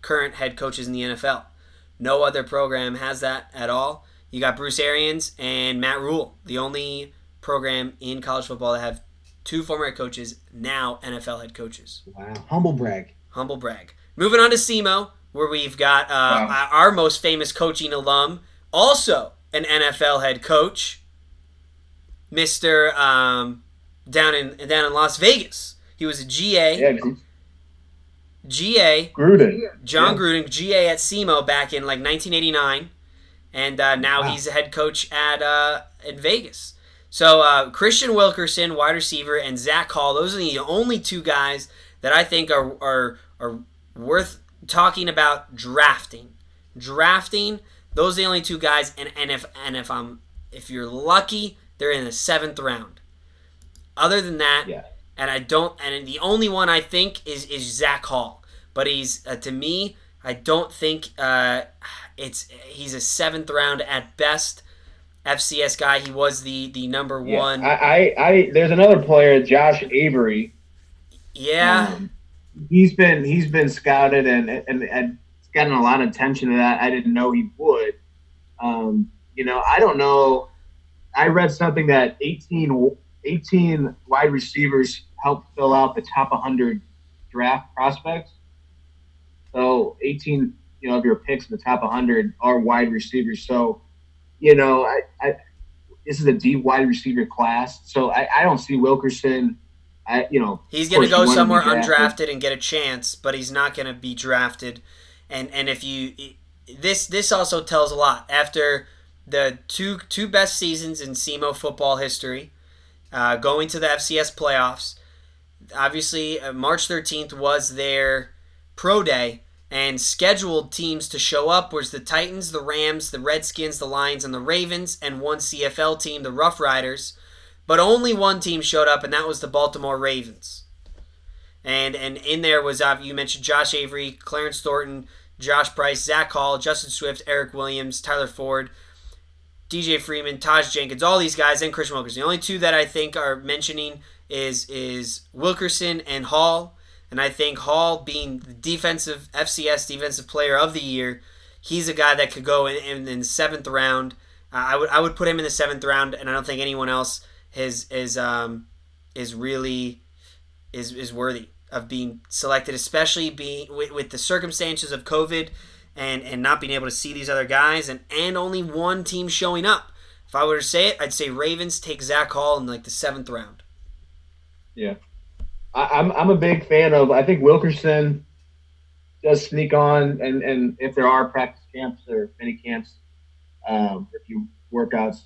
current head coaches in the NFL. No other program has that at all. You got Bruce Arians and Matt Rhule, the only program in college football that have two former head coaches, now NFL head coaches. Wow. Humble brag. Moving on to SEMO, where we've got our most famous coaching alum, also an NFL head coach, Mr. down in Las Vegas. He was a GA. Yeah, Gruden. John Gruden, GA at SEMO back in like 1989, and now he's a head coach at Vegas. So Christian Wilkerson, wide receiver, and Zach Hall, those are the only two guys that I think are worth talking about drafting. Those are the only two guys, and if you're lucky, they're in the 7th round. Other than that, and the only one I think is Zach Hall. But he's to me, I don't think he's a 7th round at best FCS guy. He was the number one. I there's another player, Josh Avery. Yeah, he's been scouted and gotten a lot of attention to that. I didn't know he would. I don't know. I read something that 18 wide receivers helped fill out the top 100 draft prospects. So 18, of your picks in the top 100 are wide receivers. So, this is a deep wide receiver class. So I don't see Wilkerson. He's going to go somewhere undrafted and get a chance, but he's not going to be drafted. And if this also tells a lot. After the two best seasons in SEMO football history, going to the FCS playoffs, obviously March 13th was their pro day, and scheduled teams to show up was the Titans, the Rams, the Redskins, the Lions, and the Ravens, and one CFL team, the Rough Riders. But only one team showed up, and that was the Baltimore Ravens. And in there was, you mentioned Josh Avery, Clarence Thornton, Josh Price, Zach Hall, Justin Swift, Eric Williams, Tyler Ford, DJ Freeman, Taj Jenkins, all these guys, and Christian Wilkerson. The only two that I think are mentioning is Wilkerson and Hall. And I think Hall, being the FCS Defensive Player of the Year, he's a guy that could go in the 7th round. I would put him in the 7th round, and I don't think anyone else is really is worthy. of being selected, especially being with the circumstances of COVID and not being able to see these other guys and only one team showing up. If I were to say it, I'd say Ravens take Zach Hall in like the 7th round. Yeah. I'm a big fan of, I think Wilkerson does sneak on, and if there are practice camps or mini camps, or if you workouts,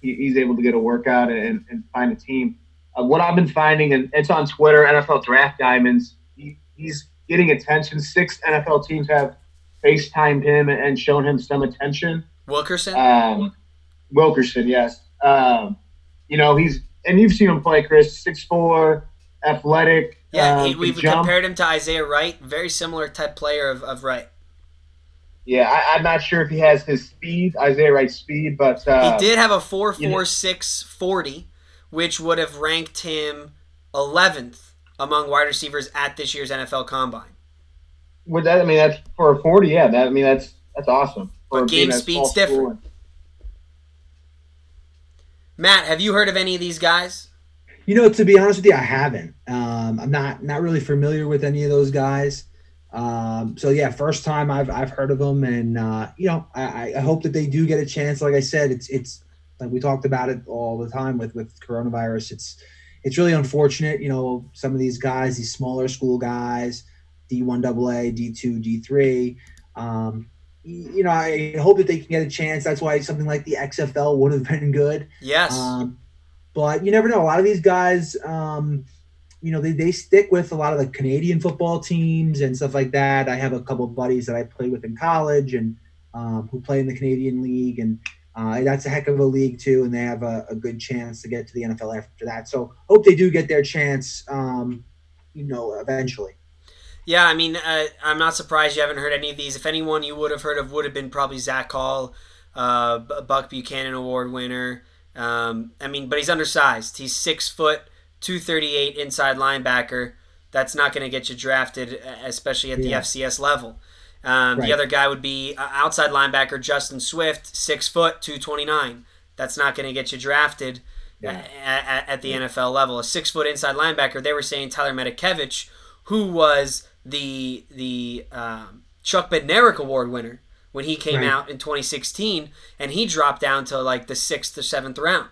he's able to get a workout and find a team. What I've been finding, and it's on Twitter, NFL Draft Diamonds, he's getting attention. 6 NFL teams have FaceTimed him and shown him some attention. Wilkerson? Wilkerson, yes. He's – and you've seen him play, Chris, 6'4", athletic. Yeah, we've compared him to Isaiah Wright, very similar type player of Wright. Yeah, I'm not sure if he has his speed, Isaiah Wright's speed, but he did have a 4.46 40, which would have ranked him 11th among wide receivers at this year's NFL Combine. Would that? I mean, that's for a 40. Yeah, that. I mean, that's awesome. But game speed's different. Matt, have you heard of any of these guys? You know, to be honest with you, I haven't. I'm not really familiar with any of those guys. So yeah, first time I've heard of them, and I hope that they do get a chance. Like I said, it's like we talked about it all the time with coronavirus. It's really unfortunate. You know, some of these guys, these smaller school guys, D1AA, D2, D3. I hope that they can get a chance. That's why something like the XFL would have been good. Yes. But you never know. A lot of these guys, they stick with a lot of the Canadian football teams and stuff like that. I have a couple of buddies that I played with in college and who play in the Canadian League, and that's a heck of a league too, and they have a good chance to get to the NFL after that. So hope they do get their chance, eventually. Yeah, I mean, I'm not surprised you haven't heard any of these. If anyone you would have heard of would have been probably Zach Hall, Buck Buchanan Award winner. But he's undersized. He's 6 foot, 238 inside linebacker. That's not going to get you drafted, especially at the FCS level. Right. The other guy would be outside linebacker Justin Swift, 6 foot, 229. That's not going to get you drafted at the NFL level. A 6 foot inside linebacker. They were saying Tyler Medikevich, who was the Chuck Bednarik Award winner when he came out in 2016, and he dropped down to like the 6th or 7th round,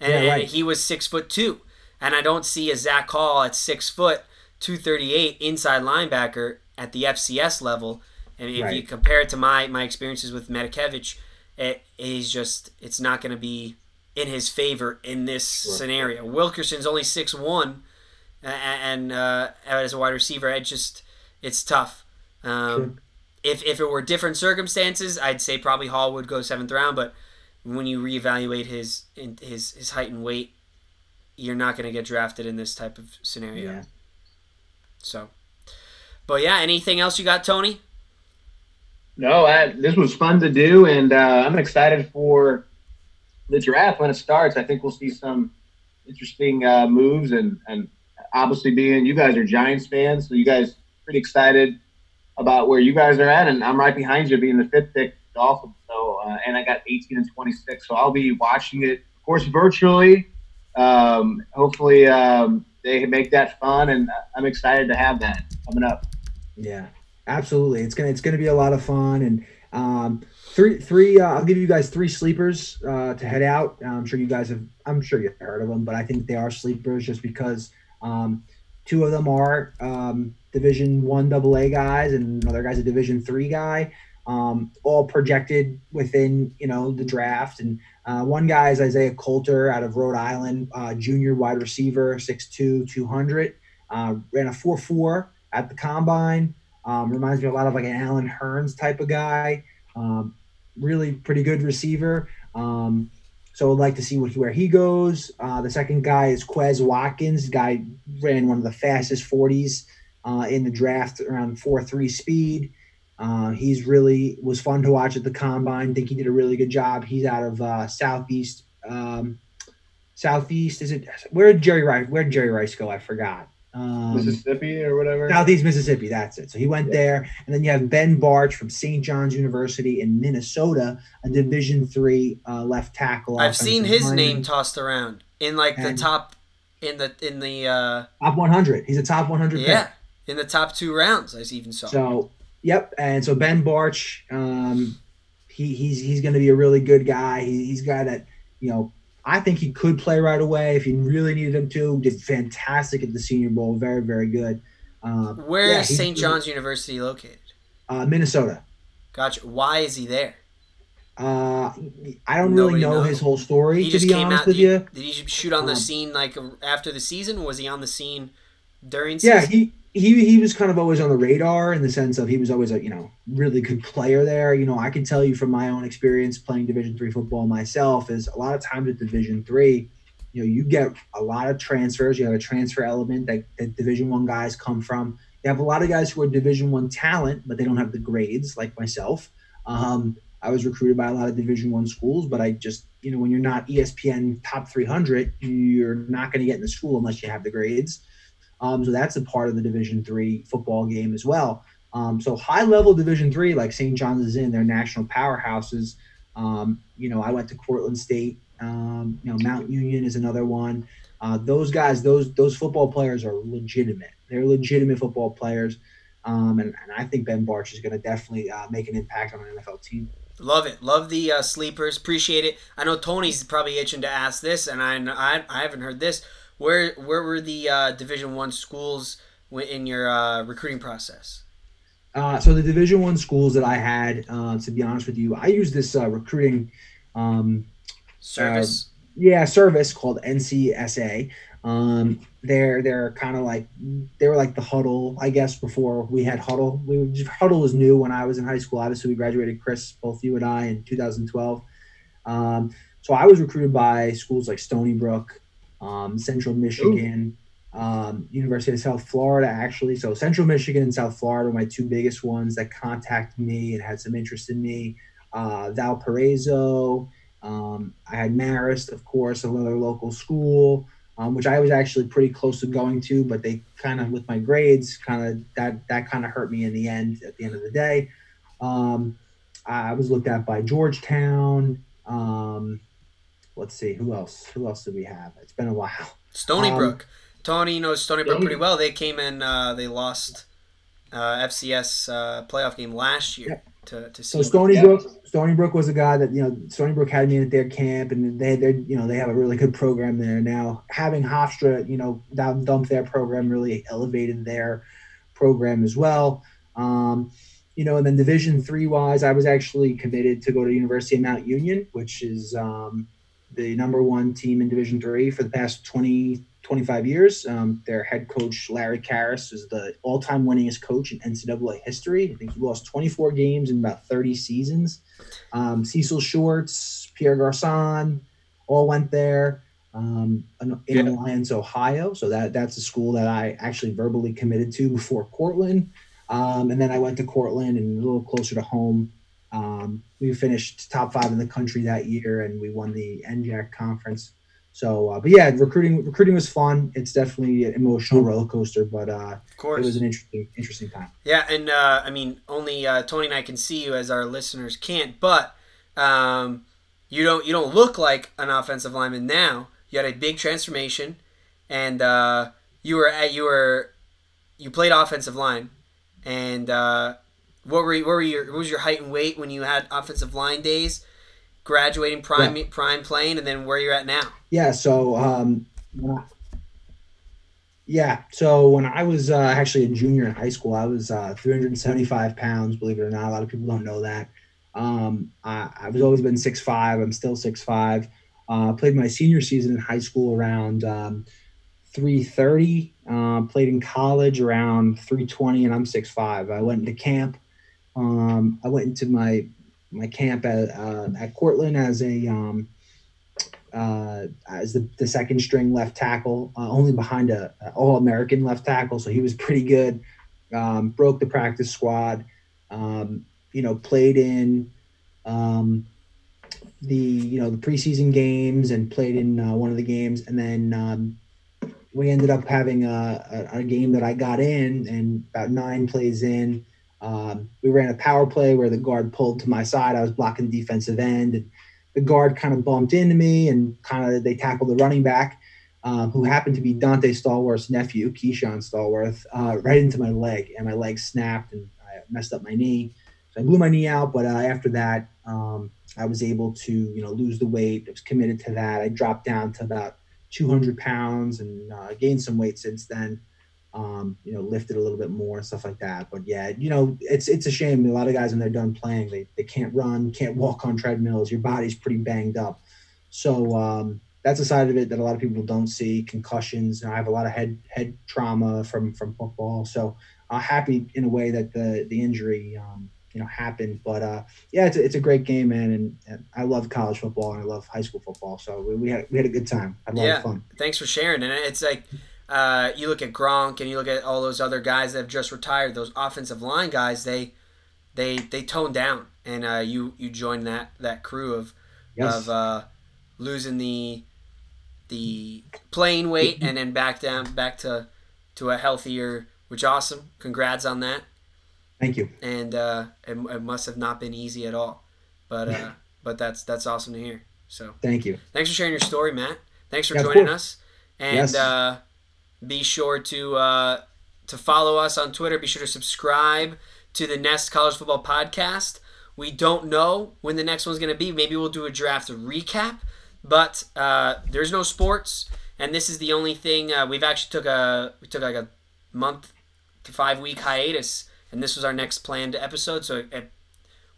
and he was 6'2", and I don't see a Zach Hall at 6 foot, 238 inside linebacker at the FCS level. And if you compare it to my experiences with Medikevich, it's not going to be in his favor in this scenario. Wilkerson's only 6'1", and as a wide receiver, it's tough. If it were different circumstances, I'd say probably Hall would go 7th round, but when you reevaluate his height and weight, you're not going to get drafted in this type of scenario. Yeah. So, but yeah, anything else you got, Tony? No, this was fun to do, and I'm excited for the draft when it starts. I think we'll see some interesting moves, and obviously being you guys are Giants fans, so you guys are pretty excited about where you guys are at, and I'm right behind you, being the 5th pick, Dolphins. So, and I got 18 and 26, so I'll be watching it, of course, virtually. Hopefully, they make that fun, and I'm excited to have that coming up. Yeah, absolutely. It's gonna be a lot of fun, and three. I'll give you guys 3 sleepers to head out. I'm sure you've heard of them, but I think they are sleepers just because 2 of them are Division 1AA guys, and another guy's a Division 3 guy, all projected within, the draft. And one guy is Isaiah Coulter out of Rhode Island, junior wide receiver, 6'2", 200, ran a 4.4 at the Combine. Reminds me a lot of like an Allen Hurns type of guy. Really pretty good receiver. So I'd like to see where he goes. The second guy is Quez Watkins. Guy ran one of the fastest 40s in the draft, around 4.3 speed. He's really was fun to watch at the Combine. I think he did a really good job. He's out of Southeast. Southeast is it? Where did Jerry Rice go? I forgot. Mississippi or whatever. Southeast Mississippi. That's it. So he went there, and then you have Ben Barch from St. John's University in Minnesota, a Division III left tackle. I've seen his name tossed around in like the top in the top 100. He's a top 100 pick. Yeah, in the top two rounds, I even saw. So, yep, and so Ben Barch, he's going to be a really good guy. He's a guy that, you know, I think he could play right away if you really needed him to. Did fantastic at the Senior Bowl, very, very good. Where is St. John's University located? Minnesota. Gotcha. Why is he there? I don't really know his whole story. He just came out. Did he shoot on the scene like after the season? Was he on the scene during season? Yeah, he was kind of always on the radar in the sense of he was always a really good player there. You know, I can tell you from my own experience playing Division III football myself is a lot of times at Division III, you know, you get a lot of transfers. You have a transfer element that Division I guys come from. You have a lot of guys who are Division I talent, but they don't have the grades like myself. I was recruited by a lot of Division I schools, but I just, when you're not ESPN top 300, you're not going to get in the school unless you have the grades. So that's a part of the Division III football game as well. So high-level Division III, like St. John's is in, they're national powerhouses. I went to Cortland State. Mount Union is another one. Those guys, those football players are legitimate. They're legitimate football players. And I think Ben Barch is going to definitely make an impact on an NFL team. Love it. Love the sleepers. Appreciate it. I know Tony's probably itching to ask this, and I haven't heard this. Where were the Division I schools in your recruiting process? So the Division I schools that I had, to be honest with you, I used this recruiting service. Service called NCSA. They're kind of like, they were like the Huddle, I guess, before we had Huddle. Huddle was new when I was in high school. Obviously, we graduated, Chris, both you and I, in 2012. So I was recruited by schools like Stony Brook, Central Michigan, University of South Florida, actually. So Central Michigan and South Florida were my two biggest ones that contacted me and had some interest in me. Valparaiso. I had Marist, of course, another local school. Which I was actually pretty close to going to, but they kind of, with my grades, that kind of hurt me in the end. At the end of the day, I was looked at by Georgetown. Let's see, who else? Who else did we have? It's been a while. Stony Brook. Tony knows Stony Brook pretty well. They came in. They lost FCS playoff game last year. Yeah. So Stony Brook was a guy that, Stony Brook had me at their camp, and they have a really good program there now. Having Hofstra, dump their program really elevated their program as well. And then Division III wise, I was actually committed to go to University of Mount Union, which is the number one team in Division III for the past 20, 25 years. Their head coach, Larry Karras, is the all-time winningest coach in NCAA history. I think he lost 24 games in about 30 seasons. Cecil Shorts, Pierre Garçon, all went there in Alliance, Ohio. So that's a school that I actually verbally committed to before Cortland. And then I went to Cortland, and a little closer to home, we finished top 5 in the country that year, and we won the NJAC conference. So, recruiting was fun. It's definitely an emotional roller coaster, but of course, it was an interesting time. Yeah, and only Tony and I can see you, as our listeners can't. But you don't look like an offensive lineman now. You had a big transformation, and you played offensive line. And what was your height and weight when you had offensive line days? Graduating prime playing, and then where you're at now. Yeah, so when I was actually a junior in high school, I was 375 pounds, believe it or not. A lot of people don't know that. I've always been 6'5". I'm still 6'5". Played my senior season in high school around 330. Played in college around 320, and I'm 6'5". I went into camp. I went into my camp at Cortland as the second string left tackle, only behind a All-American left tackle. So he was pretty good. Broke the practice squad. Played in the preseason games, and played in one of the games. And then we ended up having a game that I got in, and about 9 plays in. We ran a power play where the guard pulled to my side. I was blocking the defensive end, and the guard kind of bumped into me, and they tackled the running back. who happened to be Dante Stallworth's nephew, Keyshawn Stallworth, right into my leg, and my leg snapped and I messed up my knee. So I blew my knee out, but after that, I was able to, lose the weight. I was committed to that. I dropped down to about 200 pounds and gained some weight since then. Lifted a little bit more and stuff like that. But yeah, it's a shame. A lot of guys when they're done playing, they can't run, can't walk on treadmills. Your body's pretty banged up. So that's a side of it that a lot of people don't see. Concussions. And I have a lot of head trauma from football. So I'm happy in a way that the injury happened. But yeah, it's a great game, man. And I love college football and I love high school football. So we had a good time. I had a lot of fun. Thanks for sharing. And it's like. You look at Gronk and you look at all those other guys that have just retired, those offensive line guys, they toned down, and you joined that crew of losing the playing weight and then back down to a healthier, which awesome. Congrats on that. Thank you. And it must have not been easy at all. But but that's awesome to hear. So thank you. Thanks for sharing your story, Matt. Thanks for joining us. And be sure to follow us on Twitter. Be sure to subscribe to the Nest College Football Podcast. We don't know when the next one's going to be. Maybe we'll do a draft recap, but there's no sports, and this is the only thing. We've actually took like a month to 5-week hiatus, and this was our next planned episode, so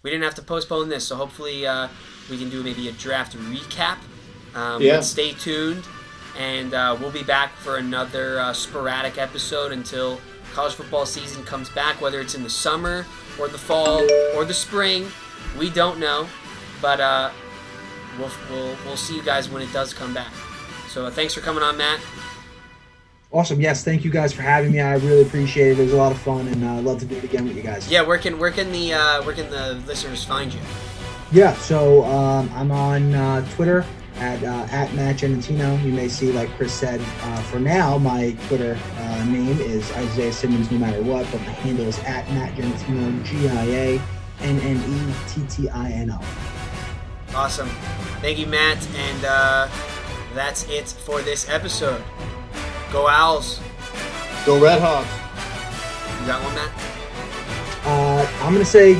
we didn't have to postpone this. So hopefully we can do maybe a draft recap. But stay tuned. And we'll be back for another sporadic episode until college football season comes back, whether it's in the summer or the fall or the spring. We don't know, but we'll see you guys when it does come back. So thanks for coming on, Matt. Awesome. Yes, thank you guys for having me. I really appreciate it. It was a lot of fun, and I'd love to do it again with you guys. Yeah, where can the listeners find you? Yeah, so I'm on Twitter. At Matt Giannetino. You may see, like Chris said, for now, my Twitter name is Isaiah Simmons no matter what, but my handle is at Matt Giannetino, Giannettino. Awesome. Thank you, Matt. And that's it for this episode. Go Owls. Go Red Hawks. You got one, Matt? I'm going to say,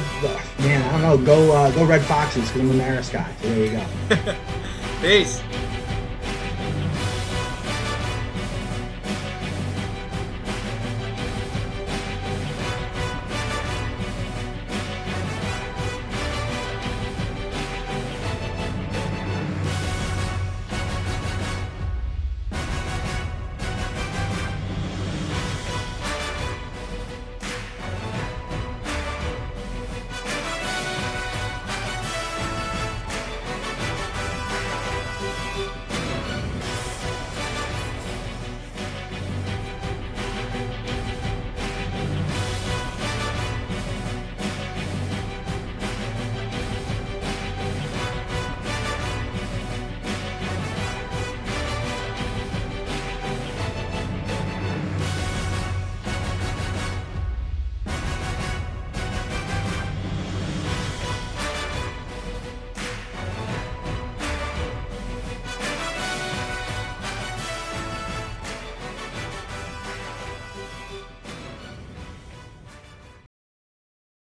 man, I don't know, go Red Foxes because I'm a Marist guy. So there you go. Peace.